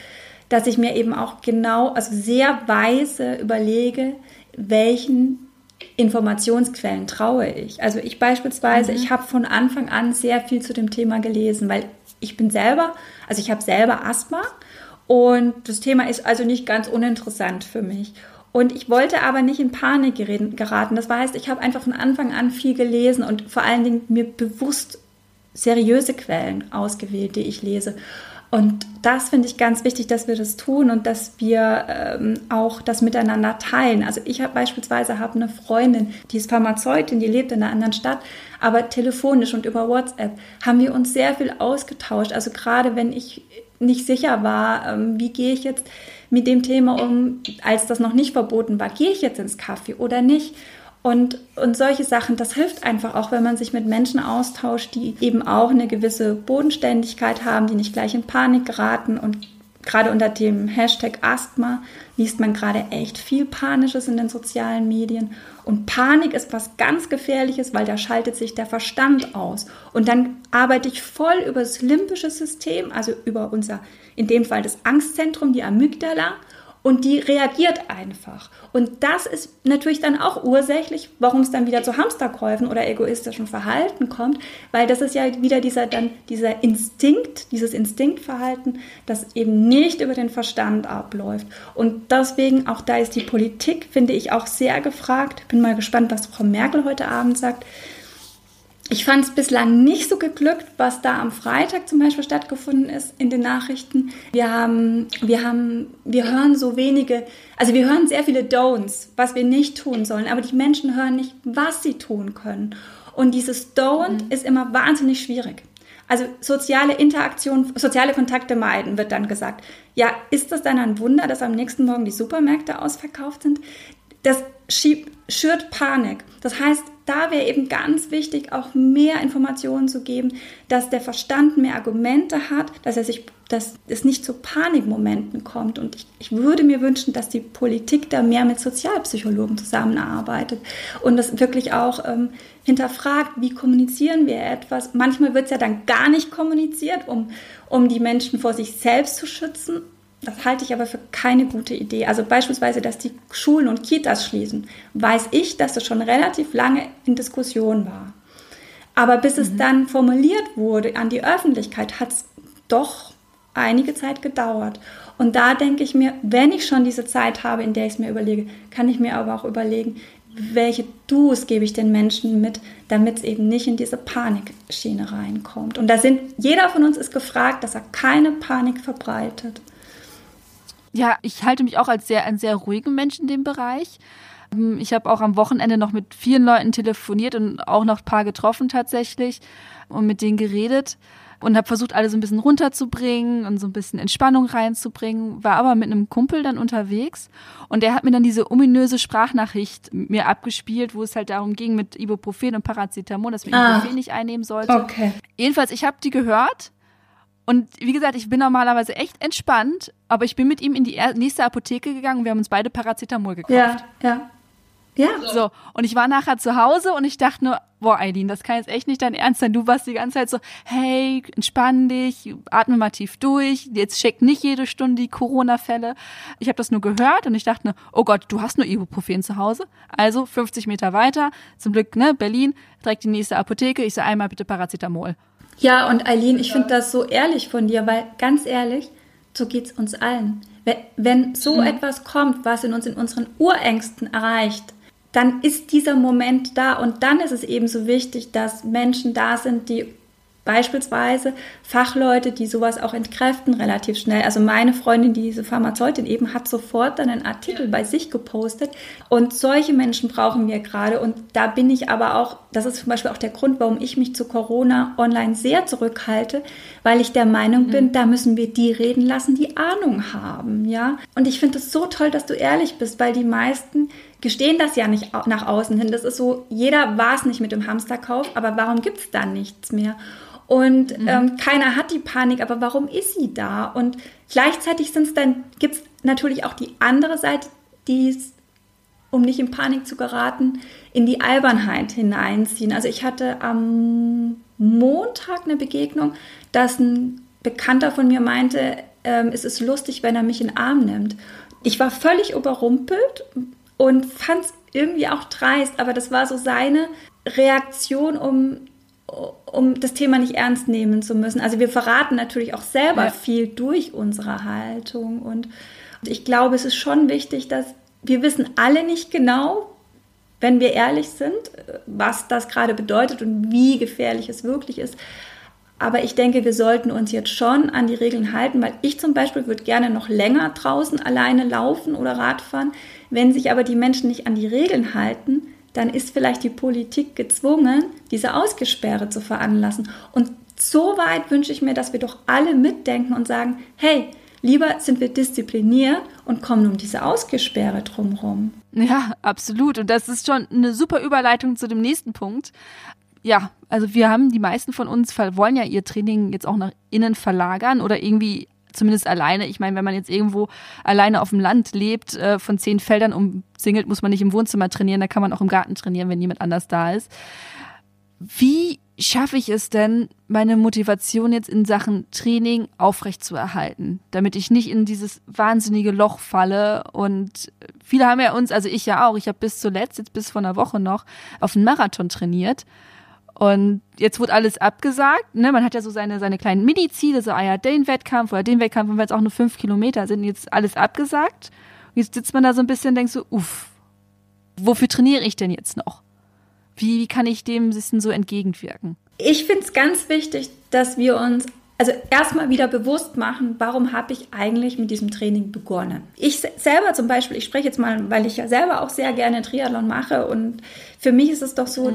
dass ich mir eben auch genau, also sehr weise überlege, welchen Informationsquellen traue ich. Also ich beispielsweise, ich habe von Anfang an sehr viel zu dem Thema gelesen, weil ich habe selber Asthma und das Thema ist also nicht ganz uninteressant für mich. Und ich wollte aber nicht in Panik geraten. Das heißt, ich habe einfach von Anfang an viel gelesen und vor allen Dingen mir bewusst seriöse Quellen ausgewählt, die ich lese. Und das finde ich ganz wichtig, dass wir das tun und dass wir auch das miteinander teilen. Also ich habe beispielsweise eine Freundin, die ist Pharmazeutin, die lebt in einer anderen Stadt, aber telefonisch und über WhatsApp haben wir uns sehr viel ausgetauscht. Also gerade wenn ich nicht sicher war, wie gehe ich jetzt mit dem Thema um, als das noch nicht verboten war, gehe ich jetzt ins Café oder nicht? Und solche Sachen, das hilft einfach auch, wenn man sich mit Menschen austauscht, die eben auch eine gewisse Bodenständigkeit haben, die nicht gleich in Panik geraten. Und gerade unter dem Hashtag Asthma liest man gerade echt viel Panisches in den sozialen Medien. Und Panik ist was ganz Gefährliches, weil da schaltet sich der Verstand aus. Und dann arbeite ich voll über das limbische System, also über unser, in dem Fall das Angstzentrum, die Amygdala. Und die reagiert einfach. Und das ist natürlich dann auch ursächlich, warum es dann wieder zu Hamsterkäufen oder egoistischem Verhalten kommt, weil das ist ja wieder dieser Instinkt, dieses Instinktverhalten, das eben nicht über den Verstand abläuft. Und deswegen, auch da ist die Politik, finde ich, auch sehr gefragt. Bin mal gespannt, was Frau Merkel heute Abend sagt. Ich fand es bislang nicht so geglückt, was da am Freitag zum Beispiel stattgefunden ist in den Nachrichten. Wir hören so wenige, also wir hören sehr viele Don'ts, was wir nicht tun sollen, aber die Menschen hören nicht, was sie tun können. Und dieses Don't ist immer wahnsinnig schwierig. Also soziale Interaktion, soziale Kontakte meiden, wird dann gesagt. Ja, ist das dann ein Wunder, dass am nächsten Morgen die Supermärkte ausverkauft sind? Das schürt Panik. Das heißt, da wäre eben ganz wichtig, auch mehr Informationen zu geben, dass der Verstand mehr Argumente hat, dass es nicht zu Panikmomenten kommt. Und ich würde mir wünschen, dass die Politik da mehr mit Sozialpsychologen zusammenarbeitet und das wirklich auch hinterfragt, wie kommunizieren wir etwas. Manchmal wird es ja dann gar nicht kommuniziert, um die Menschen vor sich selbst zu schützen. Das halte ich aber für keine gute Idee. Also beispielsweise, dass die Schulen und Kitas schließen, weiß ich, dass das schon relativ lange in Diskussion war. Aber bis es dann formuliert wurde an die Öffentlichkeit, hat es doch einige Zeit gedauert. Und da denke ich mir, wenn ich schon diese Zeit habe, in der ich es mir überlege, kann ich mir aber auch überlegen, welche Do's gebe ich den Menschen mit, damit es eben nicht in diese Panikschiene reinkommt. Und da jeder von uns ist gefragt, dass er keine Panik verbreitet. Ja, ich halte mich auch als einen sehr ruhigen Menschen in dem Bereich. Ich habe auch am Wochenende noch mit vielen Leuten telefoniert und auch noch ein paar getroffen tatsächlich und mit denen geredet und habe versucht, alle so ein bisschen runterzubringen und so ein bisschen Entspannung reinzubringen, war aber mit einem Kumpel dann unterwegs und der hat mir dann diese ominöse Sprachnachricht mir abgespielt, wo es halt darum ging mit Ibuprofen und Paracetamol, dass man Ibuprofen nicht einnehmen sollte. Okay. Jedenfalls, ich habe die gehört. Und wie gesagt, ich bin normalerweise echt entspannt, aber ich bin mit ihm in die nächste Apotheke gegangen und wir haben uns beide Paracetamol gekauft. Ja. So, und ich war nachher zu Hause und ich dachte nur, boah, Eileen, das kann jetzt echt nicht dein Ernst sein. Du warst die ganze Zeit so, hey, entspann dich, atme mal tief durch. Jetzt checkt nicht jede Stunde die Corona-Fälle. Ich habe das nur gehört und ich dachte nur, oh Gott, du hast nur Ibuprofen zu Hause. Also 50 Meter weiter, zum Glück, ne, Berlin, direkt die nächste Apotheke. Ich sage einmal bitte Paracetamol. Ja, und Eileen, ich finde das so ehrlich von dir, weil ganz ehrlich, so geht's uns allen. Wenn so etwas kommt, was in unseren Urängsten erreicht, dann ist dieser Moment da und dann ist es eben so wichtig, dass Menschen da sind, die beispielsweise Fachleute, die sowas auch entkräften relativ schnell. Also meine Freundin, diese Pharmazeutin eben, hat sofort dann einen Artikel bei sich gepostet und solche Menschen brauchen wir gerade und da bin ich aber auch, das ist zum Beispiel auch der Grund, warum ich mich zu Corona online sehr zurückhalte, weil ich der Meinung bin, da müssen wir die reden lassen, die Ahnung haben, ja. Und ich finde es so toll, dass du ehrlich bist, weil die meisten gestehen das ja nicht nach außen hin. Das ist so, jeder war es nicht mit dem Hamsterkauf, aber warum gibt es dann nichts mehr? Und keiner hat die Panik, aber warum ist sie da? Und gleichzeitig gibt es natürlich auch die andere Seite, die es, um nicht in Panik zu geraten, in die Albernheit hineinziehen. Also ich hatte am Montag eine Begegnung, dass ein Bekannter von mir meinte, es ist lustig, wenn er mich in den Arm nimmt. Ich war völlig überrumpelt und fand es irgendwie auch dreist, aber das war so seine Reaktion, um das Thema nicht ernst nehmen zu müssen. Also wir verraten natürlich auch selber viel durch unsere Haltung. Und ich glaube, es ist schon wichtig, dass wir wissen alle nicht genau, wenn wir ehrlich sind, was das gerade bedeutet und wie gefährlich es wirklich ist. Aber ich denke, wir sollten uns jetzt schon an die Regeln halten, weil ich zum Beispiel würde gerne noch länger draußen alleine laufen oder Radfahren. Wenn sich aber die Menschen nicht an die Regeln halten, dann ist vielleicht die Politik gezwungen, diese Ausgesperre zu veranlassen. Und so weit wünsche ich mir, dass wir doch alle mitdenken und sagen, hey, lieber sind wir diszipliniert und kommen um diese Ausgesperre drumherum. Ja, absolut. Und das ist schon eine super Überleitung zu dem nächsten Punkt. Ja, also die meisten von uns wollen ja ihr Training jetzt auch nach innen verlagern oder irgendwie zumindest alleine. Ich meine, wenn man jetzt irgendwo alleine auf dem Land lebt, von 10 Feldern umzingelt, muss man nicht im Wohnzimmer trainieren, da kann man auch im Garten trainieren, wenn niemand anders da ist. Wie schaffe ich es denn, meine Motivation jetzt in Sachen Training aufrechtzuerhalten, damit ich nicht in dieses wahnsinnige Loch falle? Und viele haben ja also ich ja auch, ich habe bis zuletzt, jetzt bis vor einer Woche noch, auf einen Marathon trainiert. Und jetzt wurde alles abgesagt, ne? Man hat ja so seine kleinen Mini-Ziele, so den Wettkampf, wenn wir jetzt auch nur 5 Kilometer sind, jetzt alles abgesagt. Und jetzt sitzt man da so ein bisschen und denkt so, wofür trainiere ich denn jetzt noch? Wie kann ich dem ein bisschen so entgegenwirken? Ich finde es ganz wichtig, dass wir uns also erstmal wieder bewusst machen, warum habe ich eigentlich mit diesem Training begonnen? Ich selber zum Beispiel, ich spreche jetzt mal, weil ich ja selber auch sehr gerne Triathlon mache und für mich ist es doch so,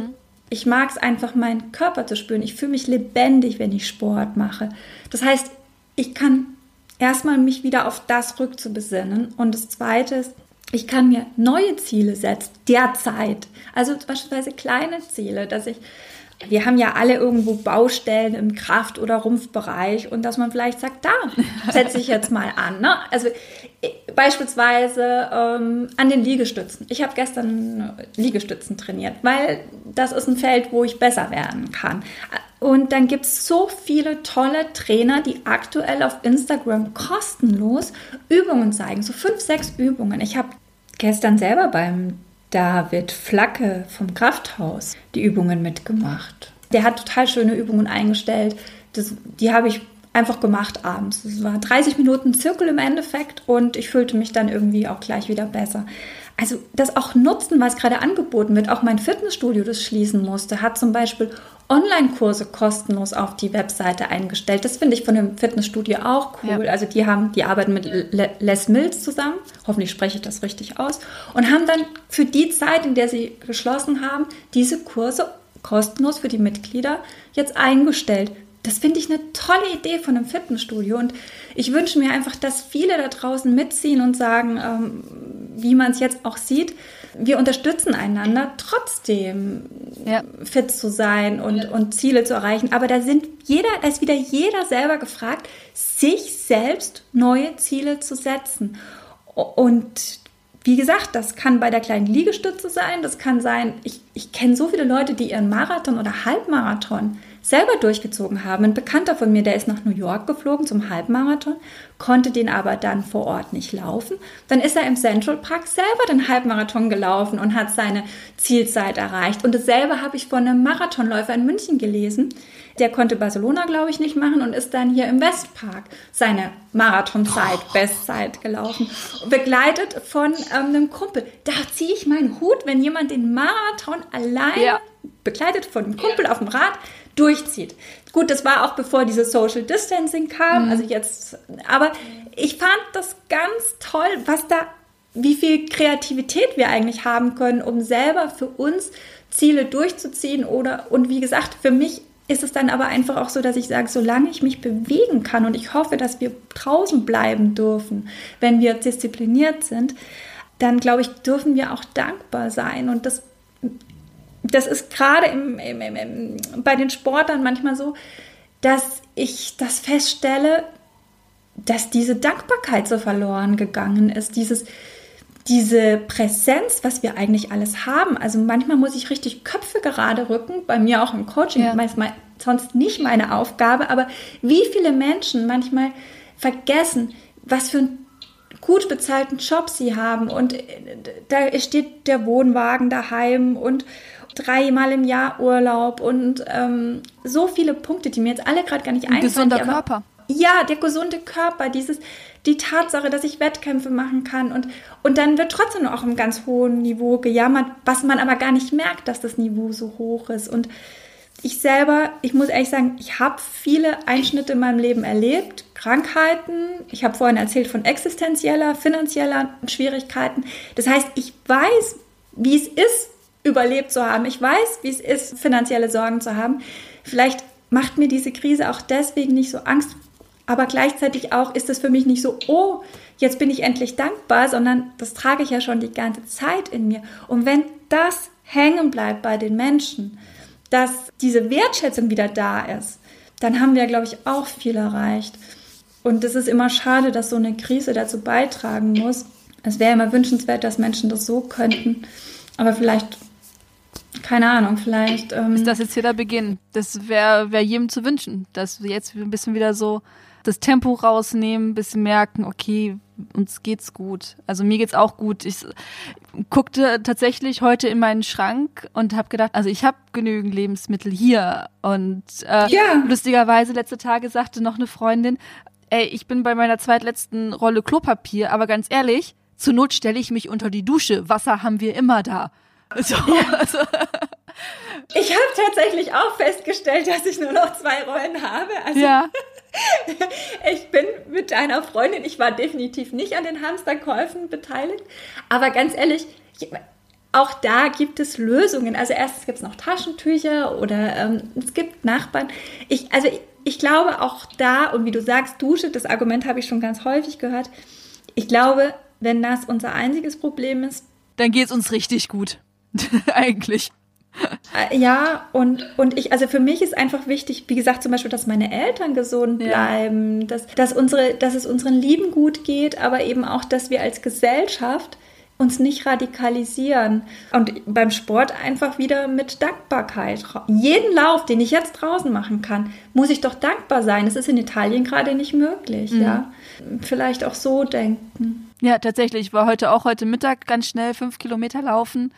ich mag es einfach, meinen Körper zu spüren. Ich fühle mich lebendig, wenn ich Sport mache. Das heißt, ich kann erstmal mich wieder auf das rückzubesinnen. Und das Zweite ist, ich kann mir neue Ziele setzen, derzeit. Also beispielsweise kleine Ziele, wir haben ja alle irgendwo Baustellen im Kraft- oder Rumpfbereich und dass man vielleicht sagt, da setze ich jetzt mal an. Ne? Also beispielsweise an den Liegestützen. Ich habe gestern Liegestützen trainiert, weil das ist ein Feld, wo ich besser werden kann. Und dann gibt es so viele tolle Trainer, die aktuell auf Instagram kostenlos Übungen zeigen. So 5, 6 Übungen. Ich habe gestern selber beim David Flacke vom Krafthaus die Übungen mitgemacht. Der hat total schöne Übungen eingestellt. Die habe ich einfach gemacht abends. Es war 30 Minuten Zirkel im Endeffekt und ich fühlte mich dann irgendwie auch gleich wieder besser. also das auch nutzen, was gerade angeboten wird. Auch mein Fitnessstudio, das schließen musste, hat zum Beispiel Online-Kurse kostenlos auf die Webseite eingestellt. Das finde ich von dem Fitnessstudio auch cool. Ja. Also die arbeiten mit Les Mills zusammen, hoffentlich spreche ich das richtig aus, und haben dann für die Zeit, in der sie geschlossen haben, diese Kurse kostenlos für die Mitglieder jetzt eingestellt. Das finde ich eine tolle Idee von einem Fitnessstudio, und ich wünsche mir einfach, dass viele da draußen mitziehen und sagen, wie man es jetzt auch sieht, wir unterstützen einander trotzdem, fit zu sein und Ziele zu erreichen. Aber da ist wieder jeder selber gefragt, sich selbst neue Ziele zu setzen. Und wie gesagt, das kann bei der kleinen Liegestütze sein, das kann sein, ich kenne so viele Leute, die ihren Marathon oder Halbmarathon selber durchgezogen haben. Ein Bekannter von mir, der ist nach New York geflogen zum Halbmarathon, konnte den aber dann vor Ort nicht laufen. Dann ist er im Central Park selber den Halbmarathon gelaufen und hat seine Zielzeit erreicht. Und dasselbe habe ich von einem Marathonläufer in München gelesen. Der konnte Barcelona, glaube ich, nicht machen und ist dann hier im Westpark seine Marathonzeit, Bestzeit gelaufen, begleitet von einem Kumpel. Da ziehe ich meinen Hut, wenn jemand den Marathon allein begleitet von einem Kumpel auf dem Rad durchzieht. Gut, das war auch bevor dieses Social Distancing kam, also jetzt, aber ich fand das ganz toll, wie viel Kreativität wir eigentlich haben können, um selber für uns Ziele durchzuziehen und wie gesagt, für mich ist es dann aber einfach auch so, dass ich sage, solange ich mich bewegen kann, und ich hoffe, dass wir draußen bleiben dürfen, wenn wir diszipliniert sind, dann glaube ich, dürfen wir auch dankbar sein, und das ist gerade bei den Sportlern manchmal so, dass ich das feststelle, dass diese Dankbarkeit so verloren gegangen ist, diese Präsenz, was wir eigentlich alles haben. Also manchmal muss ich richtig Köpfe gerade rücken, bei mir auch im Coaching, manchmal sonst nicht meine Aufgabe, aber wie viele Menschen manchmal vergessen, was für ein gut bezahlten Job sie haben, und da steht der Wohnwagen daheim und 3-mal im Jahr Urlaub und so viele Punkte, die mir jetzt alle gerade gar nicht einfallen. Gesunder Körper. Ja, der gesunde Körper, die Tatsache, dass ich Wettkämpfe machen kann, und dann wird trotzdem auch im ganz hohen Niveau gejammert, was man aber gar nicht merkt, dass das Niveau so hoch ist. Und ich muss ehrlich sagen, ich habe viele Einschnitte in meinem Leben erlebt, Krankheiten, ich habe vorhin erzählt von existenzieller, finanzieller Schwierigkeiten. Das heißt, ich weiß, wie es ist, überlebt zu haben. Ich weiß, wie es ist, finanzielle Sorgen zu haben. Vielleicht macht mir diese Krise auch deswegen nicht so Angst, aber gleichzeitig auch ist es für mich nicht so, oh, jetzt bin ich endlich dankbar, sondern das trage ich ja schon die ganze Zeit in mir. Und wenn das hängen bleibt bei den Menschen, dass diese Wertschätzung wieder da ist, dann haben wir, glaube ich, auch viel erreicht. Und es ist immer schade, dass so eine Krise dazu beitragen muss. Es wäre immer wünschenswert, dass Menschen das so könnten. Aber vielleicht, keine Ahnung, vielleicht... ist das jetzt hier der Beginn? Das wäre jedem zu wünschen, dass wir jetzt ein bisschen wieder so das Tempo rausnehmen, ein bisschen merken, okay, uns geht's gut. Also mir geht's auch gut. Ich guckte tatsächlich heute in meinen Schrank und habe gedacht, also ich habe genügend Lebensmittel hier. Und lustigerweise letzte Tage sagte noch eine Freundin, ey, ich bin bei meiner zweitletzten Rolle Klopapier, aber ganz ehrlich, zur Not stelle ich mich unter die Dusche. Wasser haben wir immer da. So, also. Ich habe tatsächlich auch festgestellt, dass ich nur noch 2 Rollen habe. Also ja. Ich bin mit einer Freundin, ich war definitiv nicht an den Hamsterkäufen beteiligt, aber ganz ehrlich, auch da gibt es Lösungen. Also erstens gibt es noch Taschentücher oder es gibt Nachbarn. Ich glaube auch da, und wie du sagst, Dusche, das Argument habe ich schon ganz häufig gehört, ich glaube, wenn das unser einziges Problem ist, dann geht es uns richtig gut, eigentlich. Ja, und ich, also für mich ist einfach wichtig, wie gesagt, zum Beispiel, dass meine Eltern gesund bleiben, dass es unseren Lieben gut geht, aber eben auch, dass wir als Gesellschaft uns nicht radikalisieren. Und beim Sport einfach wieder mit Dankbarkeit. Jeden Lauf, den ich jetzt draußen machen kann, muss ich doch dankbar sein. Das ist in Italien gerade nicht möglich. Mhm. Ja. Vielleicht auch so denken. Ja, tatsächlich. Ich war heute Mittag ganz schnell 5 Kilometer laufen.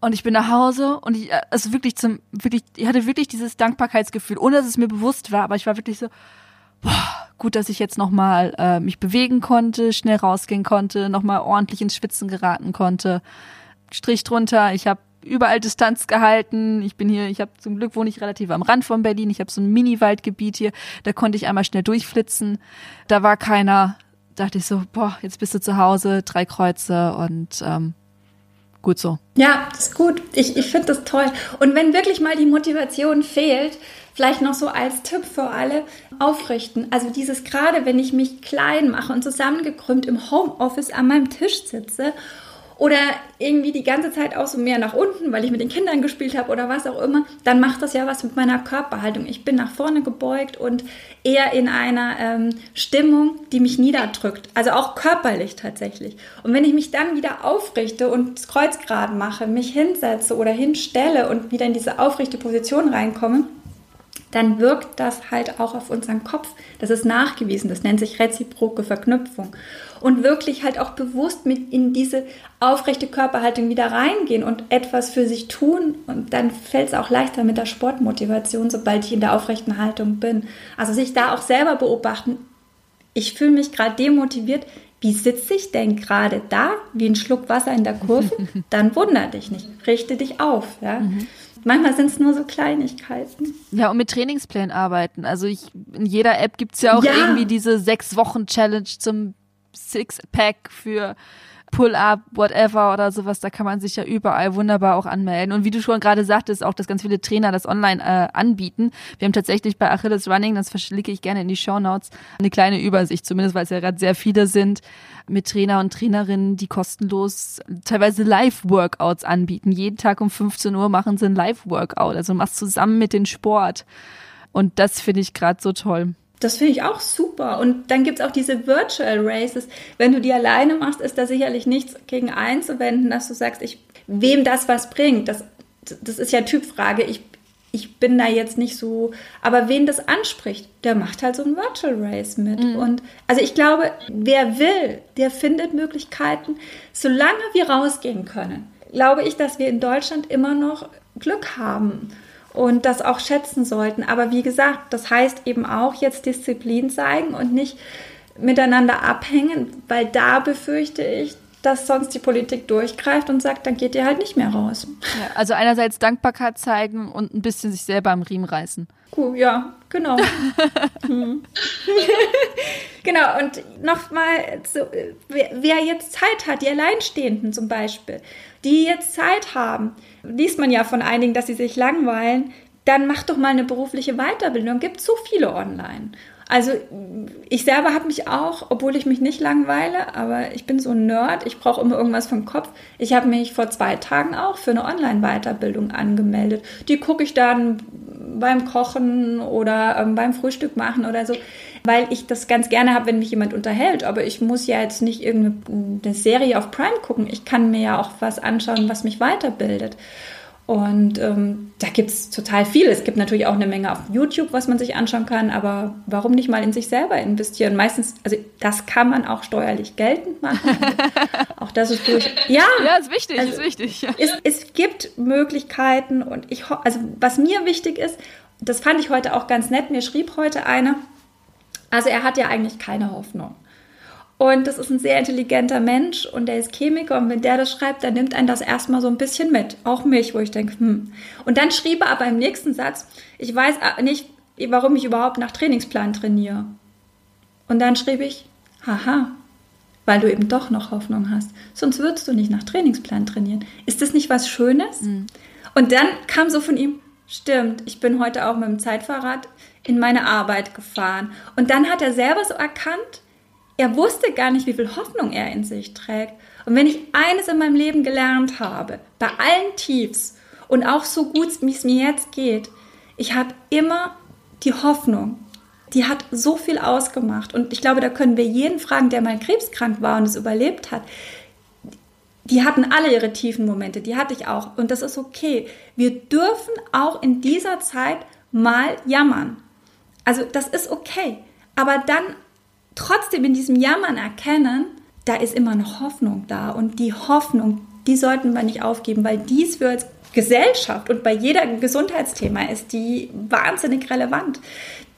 Und ich bin nach Hause und ich hatte wirklich dieses Dankbarkeitsgefühl, ohne dass es mir bewusst war, aber ich war wirklich so, gut, dass ich jetzt nochmal mich bewegen konnte, schnell rausgehen konnte, nochmal ordentlich ins Schwitzen geraten konnte. Strich drunter, ich habe überall Distanz gehalten. Ich bin hier, ich habe zum Glück wohne ich relativ am Rand von Berlin. Ich habe so ein Mini-Waldgebiet hier, da konnte ich einmal schnell durchflitzen. Da war keiner, dachte ich so, boah, jetzt bist du zu Hause, 3 Kreuze und gut so. Ja, das ist gut. Ich finde das toll. Und wenn wirklich mal die Motivation fehlt, vielleicht noch so als Tipp für alle, aufrichten. Also dieses gerade, wenn ich mich klein mache und zusammengekrümmt im Homeoffice an meinem Tisch sitze oder irgendwie die ganze Zeit auch so mehr nach unten, weil ich mit den Kindern gespielt habe oder was auch immer, dann macht das ja was mit meiner Körperhaltung. Ich bin nach vorne gebeugt und eher in einer Stimmung, die mich niederdrückt. Also auch körperlich tatsächlich. Und wenn ich mich dann wieder aufrichte und das Kreuz gerade mache, mich hinsetze oder hinstelle und wieder in diese aufrechte Position reinkomme, dann wirkt das halt auch auf unseren Kopf. Das ist nachgewiesen, das nennt sich reziproke Verknüpfung. Und wirklich halt auch bewusst mit in diese aufrechte Körperhaltung wieder reingehen und etwas für sich tun. Und dann fällt es auch leichter mit der Sportmotivation, sobald ich in der aufrechten Haltung bin. Also sich da auch selber beobachten. Ich fühle mich gerade demotiviert. Wie sitze ich denn gerade da, wie ein Schluck Wasser in der Kurve? Dann wundere dich nicht, richte dich auf, ja. Mhm. Manchmal sind es nur so Kleinigkeiten. Ja, und mit Trainingsplänen arbeiten. Also in jeder App gibt es ja auch irgendwie diese 6-Wochen-Challenge zum Sixpack für Pull-Up, whatever oder sowas. Da kann man sich ja überall wunderbar auch anmelden. Und wie du schon gerade sagtest, auch, dass ganz viele Trainer das online anbieten. Wir haben tatsächlich bei Achilles Running, das verlinke ich gerne in die Shownotes, eine kleine Übersicht, zumindest weil es ja gerade sehr viele sind, mit Trainer und Trainerinnen, die kostenlos teilweise Live-Workouts anbieten. Jeden Tag um 15 Uhr machen sie ein Live-Workout. Also machst zusammen mit den Sport. Und das finde ich gerade so toll. Das finde ich auch super. Und dann gibt es auch diese Virtual Races. Wenn du die alleine machst, ist da sicherlich nichts gegen einzuwenden, dass du sagst, wem das was bringt. Das ist ja Typfrage. Ich bin da jetzt nicht so, aber wen das anspricht, der macht halt so ein Virtual Race mit. Mhm. Und also ich glaube, wer will, der findet Möglichkeiten. Solange wir rausgehen können, glaube ich, dass wir in Deutschland immer noch Glück haben und das auch schätzen sollten. Aber wie gesagt, das heißt eben auch jetzt Disziplin zeigen und nicht miteinander abhängen, weil da befürchte ich, dass sonst die Politik durchgreift und sagt, dann geht ihr halt nicht mehr raus. Ja, also einerseits Dankbarkeit zeigen und ein bisschen sich selber am Riemen reißen. Cool, ja, genau. Genau, und nochmal, wer jetzt Zeit hat, die Alleinstehenden zum Beispiel, die jetzt Zeit haben, liest man ja von einigen, dass sie sich langweilen, dann macht doch mal eine berufliche Weiterbildung. Gibt so viele online. Also ich selber habe mich auch, obwohl ich mich nicht langweile, aber ich bin so ein Nerd, ich brauche immer irgendwas vom Kopf. Ich habe mich vor 2 Tagen auch für eine Online-Weiterbildung angemeldet. Die gucke ich dann beim Kochen oder beim Frühstück machen oder so, weil ich das ganz gerne habe, wenn mich jemand unterhält. Aber ich muss ja jetzt nicht irgendeine Serie auf Prime gucken. Ich kann mir ja auch was anschauen, was mich weiterbildet. Und da gibt es total viel. Es gibt natürlich auch eine Menge auf YouTube, was man sich anschauen kann, aber warum nicht mal in sich selber investieren? Meistens, also das kann man auch steuerlich geltend machen. Auch das ist durch. Ja, ist wichtig, also, ist wichtig. Ja. Es gibt Möglichkeiten und was mir wichtig ist, das fand ich heute auch ganz nett, mir schrieb heute einer, also er hat ja eigentlich keine Hoffnung. Und das ist ein sehr intelligenter Mensch und der ist Chemiker und wenn der das schreibt, dann nimmt einen das erstmal so ein bisschen mit. Auch mich, wo ich denke, Und dann schrieb er aber im nächsten Satz, ich weiß nicht, warum ich überhaupt nach Trainingsplan trainiere. Und dann schrieb ich, haha, weil du eben doch noch Hoffnung hast. Sonst würdest du nicht nach Trainingsplan trainieren. Ist das nicht was Schönes? Mhm. Und dann kam so von ihm, stimmt, ich bin heute auch mit dem Zeitfahrrad in meine Arbeit gefahren. Und dann hat er selber so erkannt, er wusste gar nicht, wie viel Hoffnung er in sich trägt. Und wenn ich eines in meinem Leben gelernt habe, bei allen Tiefs und auch so gut, wie es mir jetzt geht, ich habe immer die Hoffnung. Die hat so viel ausgemacht. Und ich glaube, da können wir jeden fragen, der mal krebskrank war und es überlebt hat. Die hatten alle ihre tiefen Momente, die hatte ich auch. Und das ist okay. Wir dürfen auch in dieser Zeit mal jammern. Also das ist okay. Aber dann trotzdem in diesem Jammern erkennen, da ist immer noch Hoffnung da. Und die Hoffnung, die sollten wir nicht aufgeben, weil dies für als Gesellschaft und bei jedem Gesundheitsthema ist die wahnsinnig relevant.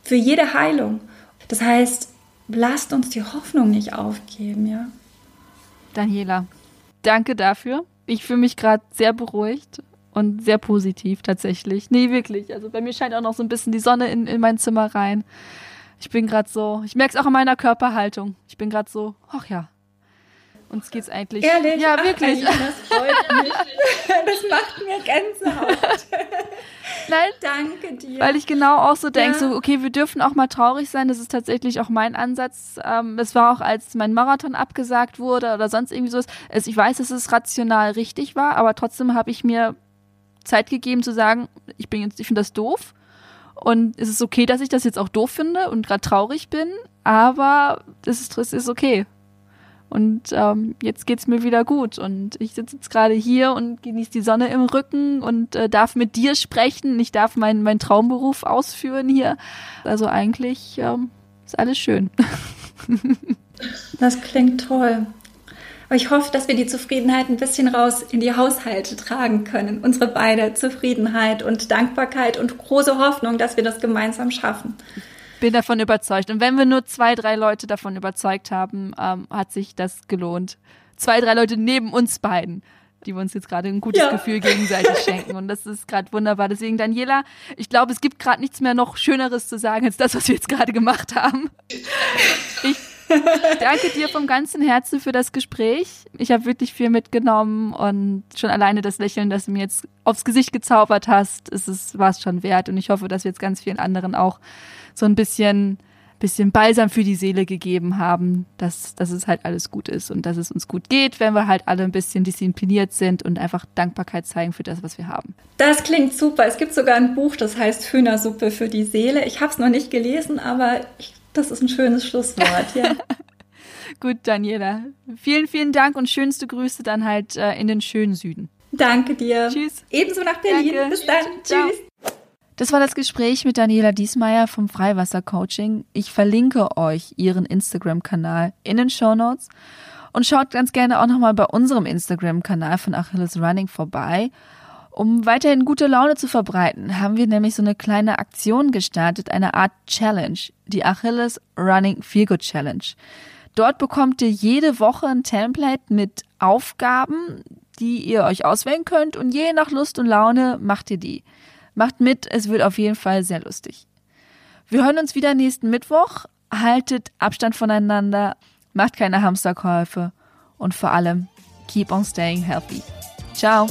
Für jede Heilung. Das heißt, lasst uns die Hoffnung nicht aufgeben, ja? Daniela, danke dafür. Ich fühle mich gerade sehr beruhigt und sehr positiv tatsächlich. Nee, wirklich. Also bei mir scheint auch noch so ein bisschen die Sonne in mein Zimmer rein. Ich bin gerade so, ich merke es auch an meiner Körperhaltung. Ich bin gerade so, ach ja, uns geht's eigentlich. Ehrlich? Ja, wirklich. Ach, das freut mich. Das macht mir Gänsehaut. Nein, danke dir. Weil ich genau auch so denke, so, okay, wir dürfen auch mal traurig sein. Das ist tatsächlich auch mein Ansatz. Es war auch, als mein Marathon abgesagt wurde oder sonst irgendwie so. Ich weiß, dass es rational richtig war, aber trotzdem habe ich mir Zeit gegeben zu sagen, ich finde das doof. Und es ist okay, dass ich das jetzt auch doof finde und gerade traurig bin, aber es ist okay. Und jetzt geht's mir wieder gut und ich sitze jetzt gerade hier und genieße die Sonne im Rücken und darf mit dir sprechen. Ich darf meinen Traumberuf ausführen hier. Also eigentlich ist alles schön. Das klingt toll. Aber ich hoffe, dass wir die Zufriedenheit ein bisschen raus in die Haushalte tragen können. Unsere beide Zufriedenheit und Dankbarkeit und große Hoffnung, dass wir das gemeinsam schaffen. Bin davon überzeugt. Und wenn wir nur 2-3 Leute davon überzeugt haben, hat sich das gelohnt. 2-3 Leute neben uns beiden, die wir uns jetzt gerade ein gutes Gefühl gegenseitig schenken. Und das ist gerade wunderbar. Deswegen, Daniela, ich glaube, es gibt gerade nichts mehr noch Schöneres zu sagen, als das, was wir jetzt gerade gemacht haben. Ich danke dir vom ganzen Herzen für das Gespräch. Ich habe wirklich viel mitgenommen und schon alleine das Lächeln, das du mir jetzt aufs Gesicht gezaubert hast, war es schon wert. Und ich hoffe, dass wir jetzt ganz vielen anderen auch so ein bisschen Balsam für die Seele gegeben haben, dass es halt alles gut ist und dass es uns gut geht, wenn wir halt alle ein bisschen diszipliniert sind und einfach Dankbarkeit zeigen für das, was wir haben. Das klingt super. Es gibt sogar ein Buch, das heißt Hühnersuppe für die Seele. Ich habe es noch nicht gelesen, aber das ist ein schönes Schlusswort, ja. Gut, Daniela. Vielen, vielen Dank und schönste Grüße dann halt in den schönen Süden. Danke dir. Tschüss. Ebenso nach Berlin. Danke. Bis dann. Tschüss. Ciao. Das war das Gespräch mit Daniela Diesmeier vom Freiwasser-Coaching. Ich verlinke euch ihren Instagram-Kanal in den Shownotes und schaut ganz gerne auch nochmal bei unserem Instagram-Kanal von Achilles Running vorbei. Um weiterhin gute Laune zu verbreiten, haben wir nämlich so eine kleine Aktion gestartet, eine Art Challenge, die Achilles Running Feel Good Challenge. Dort bekommt ihr jede Woche ein Template mit Aufgaben, die ihr euch auswählen könnt und je nach Lust und Laune macht ihr die. Macht mit, es wird auf jeden Fall sehr lustig. Wir hören uns wieder nächsten Mittwoch, haltet Abstand voneinander, macht keine Hamsterkäufe und vor allem keep on staying healthy. Ciao!